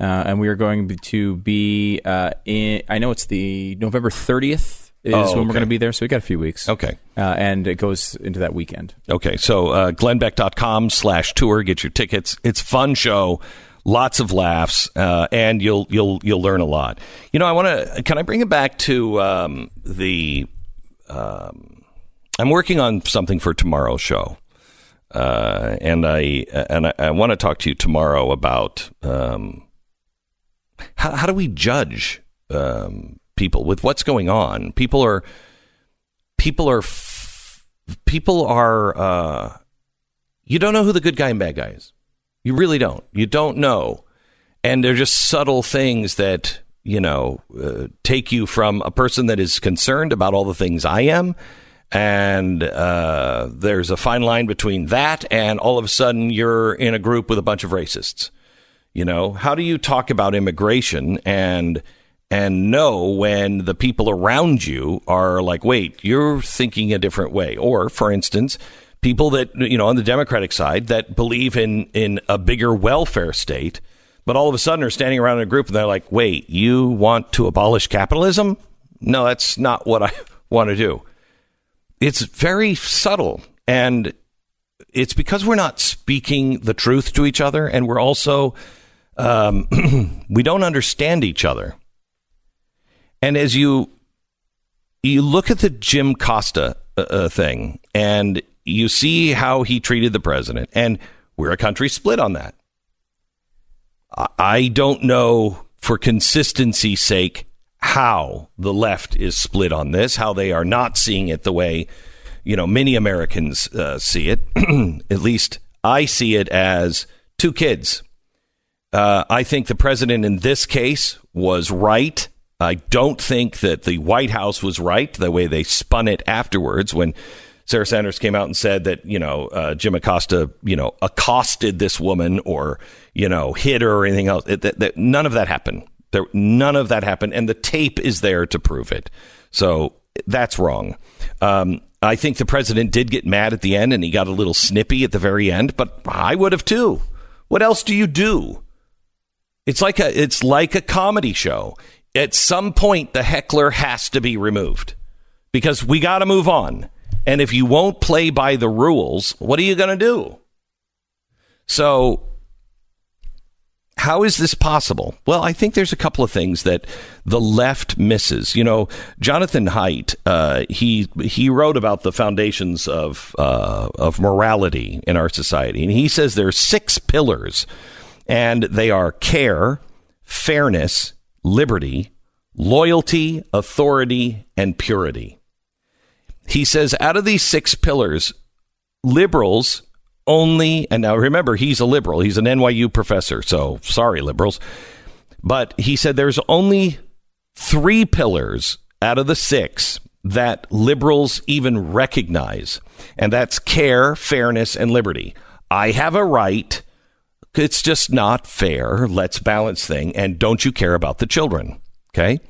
and we are going to be I know it's the November 30th is when we're going to be there, so we got a few weeks. Okay. And it goes into that weekend. Okay, so glennbeck.com/tour, get your tickets. It's a fun show, lots of laughs, and you'll learn a lot. You know, can I bring it back to I'm working on something for tomorrow's show. And I want to talk to you tomorrow about how do we judge people with what's going on? People are you don't know who the good guy and bad guy is. You really don't. You don't know, and they're just subtle things that take you from a person that is concerned about all the things I am. And there's a fine line between that and all of a sudden you're in a group with a bunch of racists. You know, how do you talk about immigration and know when the people around you are like, wait, you're thinking a different way? Or, for instance, people that, on the Democratic side that believe in a bigger welfare state, but all of a sudden are standing around in a group and they're like, wait, you want to abolish capitalism? No, that's not what I want to do. It's very subtle, and it's because we're not speaking the truth to each other, and we're also we don't understand each other. And as you look at the Jim Acosta thing, and you see how he treated the president, and we're a country split on that. I don't know, for consistency's sake, how the left is split on this, how they are not seeing it the way, many Americans see it. At least I see it as two kids. I think the president in this case was right. I don't think that the White House was right the way they spun it afterwards when Sarah Sanders came out and said that, Jim Acosta, accosted this woman or, hit her or anything else. None of that happened. None of that happened, and the tape is there to prove it. So that's wrong. I think the president did get mad at the end, and he got a little snippy at the very end. But I would have too. What else do you do? It's like a comedy show. At some point, the heckler has to be removed because we got to move on. And if you won't play by the rules, what are you going to do? So. How is this possible? Well, I think there's a couple of things that the left misses. Jonathan Haidt, he wrote about the foundations of morality in our society. And he says there are six pillars, and they are care, fairness, liberty, loyalty, authority, and purity. He says out of these six pillars, liberals only, and now remember, he's a liberal. He's an NYU professor, so sorry, liberals. But he said there's only three pillars out of the six that liberals even recognize, and that's care, fairness, and liberty. I have a right. It's just not fair. Let's balance thing. And don't you care about the children? Okay.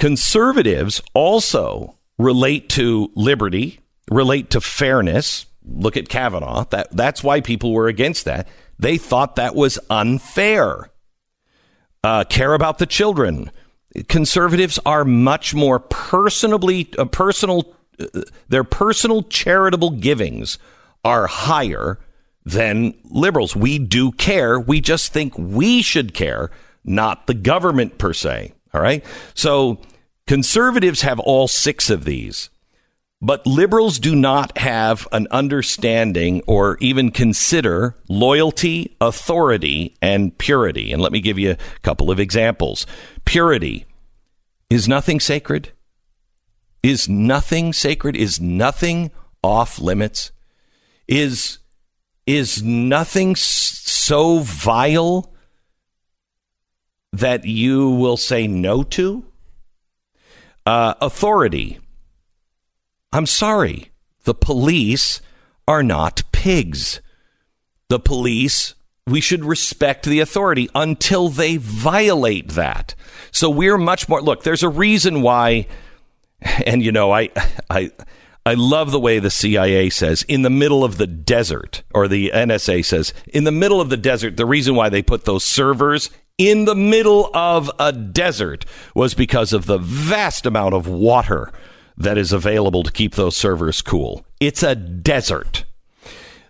Conservatives also relate to liberty, relate to fairness. Look at Kavanaugh. That's why people were against that. They thought that was unfair. Care about the children. Conservatives are much more personal. Their personal charitable givings are higher than liberals. We do care. We just think we should care, not the government per se. All right. So conservatives have all six of these. But liberals do not have an understanding or even consider loyalty, authority, and purity. And let me give you a couple of examples. Purity. Is nothing sacred? Is nothing sacred? Is nothing off limits? Is nothing so vile that you will say no to? Authority. I'm sorry, the police are not pigs. The police, we should respect the authority until they violate that. So we're much more, look, there's a reason why, and you know, I love the way the CIA says, in the middle of the desert, or the NSA says, in the middle of the desert, the reason why they put those servers in the middle of a desert was because of the vast amount of water that is available to keep those servers cool. It's a desert.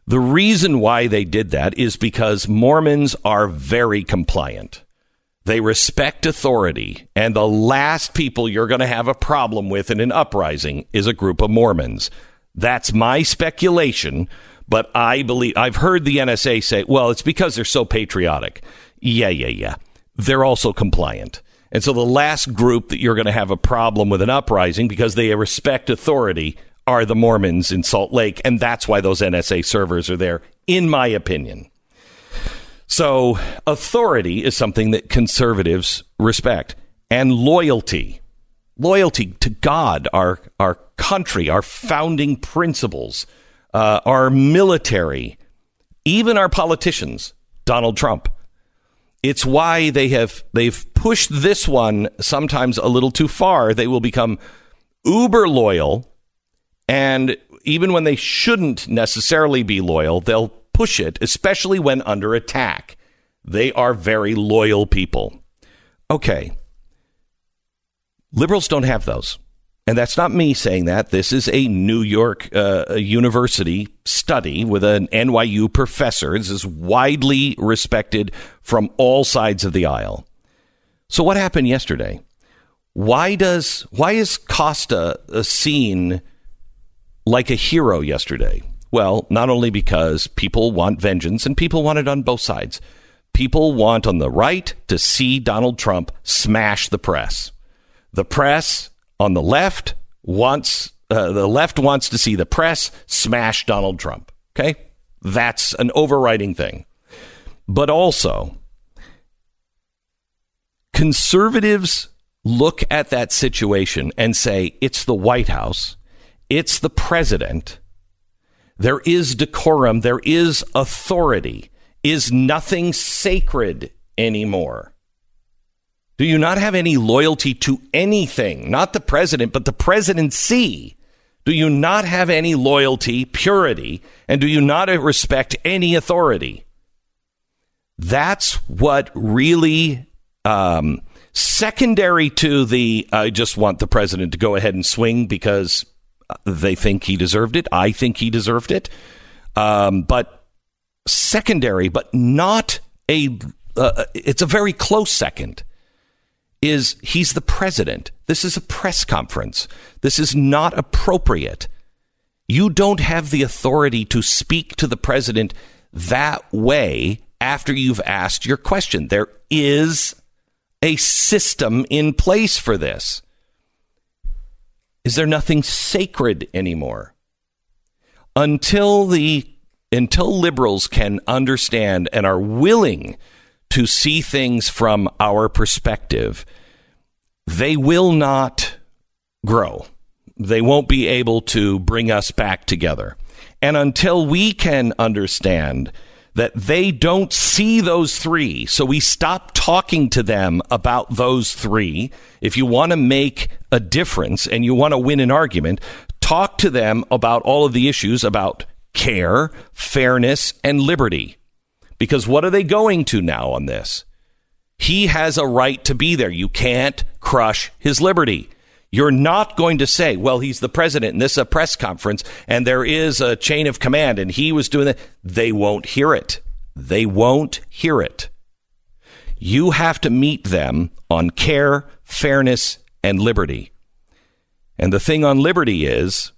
The reason why they did that is because Mormons are very compliant. They respect authority, and the last people you're going to have a problem with in an uprising is a group of Mormons. That's my speculation, but I believe, I've heard the NSA say, well, it's because they're so patriotic. Yeah. They're also compliant. And so the last group that you're going to have a problem with an uprising because they respect authority are the Mormons in Salt Lake. And that's why those NSA servers are there, in my opinion. So authority is something that conservatives respect, and loyalty. Loyalty to God, our country, our founding principles, our military, even our politicians, Donald Trump. It's why they've pushed this one sometimes a little too far. They will become uber loyal, and even when they shouldn't necessarily be loyal, they'll push it, especially when under attack. They are very loyal people. Okay. Liberals don't have those. And that's not me saying that. This is a New York university study with an NYU professor. This is widely respected from all sides of the aisle. So what happened yesterday? Why is Costa seen like a hero yesterday? Well, not only because people want vengeance, and people want it on both sides. People want on the right to see Donald Trump smash the press. The press on the left wants to see the press smash Donald Trump. OK, that's an overriding thing. But also, conservatives look at that situation and say it's the White House. It's the president. There is decorum. There is authority. Is nothing sacred anymore? Do you not have any loyalty to anything? Not the president, but the presidency. Do you not have any loyalty, purity, and do you not respect any authority? That's what really secondary to the I just want the president to go ahead and swing because they think he deserved it. I think he deserved it. But secondary, but not a it's a very close second. Is he's the president. This is a press conference. This is not appropriate. You don't have the authority to speak to the president that way after you've asked your question. There is a system in place for this. Is there nothing sacred anymore? Until liberals can understand and are willing to see things from our perspective, they will not grow. They won't be able to bring us back together. And until we can understand that they don't see those three, so we stop talking to them about those three. If you want to make a difference and you want to win an argument, talk to them about all of the issues about care, fairness, and liberty. Because what are they going to now on this? He has a right to be there. You can't crush his liberty. You're not going to say, well, he's the president and this is a press conference and there is a chain of command and he was doing that. They won't hear it. They won't hear it. You have to meet them on care, fairness, and liberty. And the thing on liberty is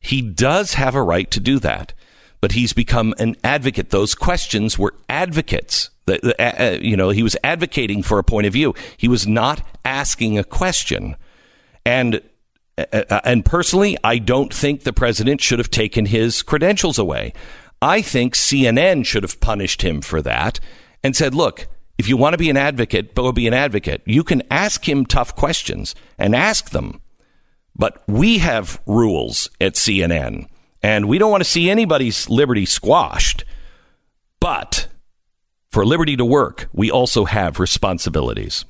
He does have a right to do that, but he's become an advocate. Those questions were advocates. He was advocating for a point of view. He was not asking a question. And personally, I don't think the president should have taken his credentials away. I think CNN should have punished him for that and said, look, if you want to be an advocate, go be an advocate. You can ask him tough questions and ask them. But we have rules at CNN, and we don't want to see anybody's liberty squashed. But for liberty to work, we also have responsibilities.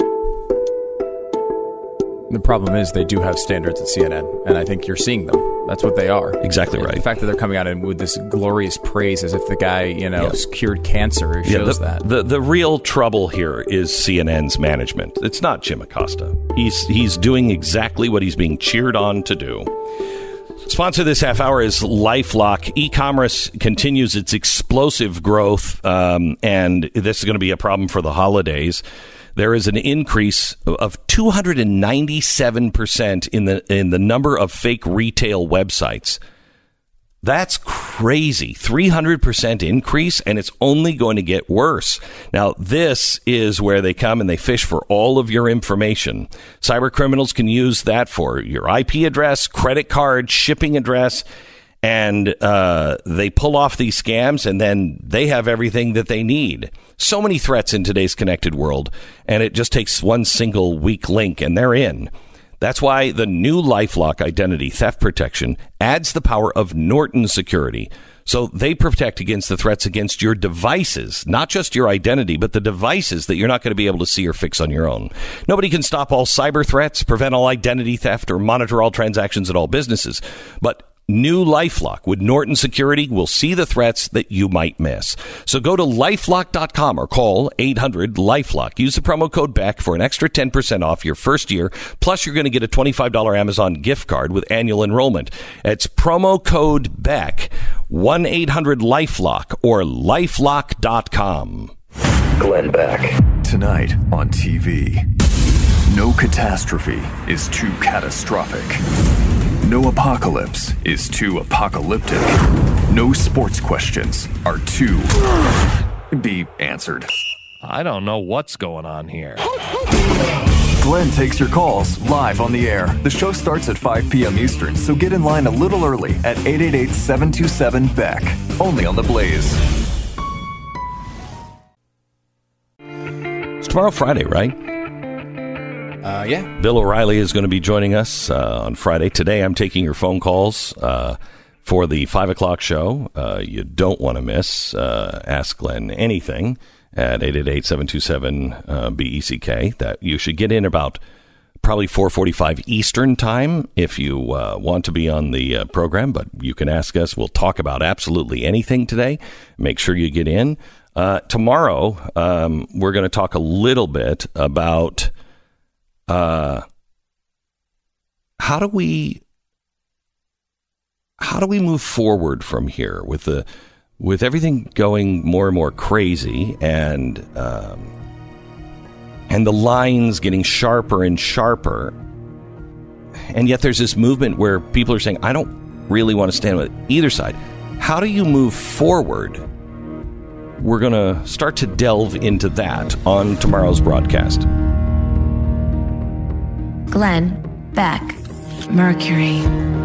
The problem is they do have standards at CNN, and I think you're seeing them. That's what they are. Exactly right. The fact that they're coming out with this glorious praise as if the guy, cured cancer shows that. The real trouble here is CNN's management. It's not Jim Acosta. He's doing exactly what he's being cheered on to do. Sponsor this half hour is LifeLock. E-commerce continues its explosive growth, and this is going to be a problem for the holidays. There is an increase of 297% in the number of fake retail websites. That's crazy. 300% increase, and it's only going to get worse. Now, this is where they come and they fish for all of your information. Cyber criminals can use that for your IP address, credit card, shipping address, and they pull off these scams, and then they have everything that they need. So many threats in today's connected world, and it just takes one single weak link, and they're in. That's why the new LifeLock Identity Theft Protection adds the power of Norton Security. So they protect against the threats against your devices, not just your identity, but the devices that you're not going to be able to see or fix on your own. Nobody can stop all cyber threats, prevent all identity theft, or monitor all transactions at all businesses. But new LifeLock with Norton Security will see the threats that you might miss. So go to LifeLock.com or call 800-LifeLock. Use the promo code BACK for an extra 10% off your first year. Plus, you're going to get a $25 Amazon gift card with annual enrollment. It's promo code BACK, 1-800-LifeLock or LifeLock.com. Glenn Beck. Tonight on TV. No catastrophe is too catastrophic. No apocalypse is too apocalyptic. No sports questions are to be answered. I don't know what's going on here. Glenn takes your calls live on the air. The show starts at 5 p.m. Eastern, so get in line a little early at 888-727-BECK. Only on the Blaze. It's tomorrow Friday, right? Yeah. Bill O'Reilly is going to be joining us on Friday. Today, I'm taking your phone calls for the 5 o'clock show. You don't want to miss Ask Glenn Anything at 888-727-BECK. That you should get in about probably 4:45 Eastern time if you want to be on the program. But you can ask us. We'll talk about absolutely anything today. Make sure you get in. Tomorrow, we're going to talk a little bit about... How do we move forward from here with everything going more and more crazy and the lines getting sharper and sharper, and yet there's this movement where people are saying, I don't really want to stand with either side. How do you move forward? We're going to start to delve into that on tomorrow's broadcast. Glenn Beck, Mercury.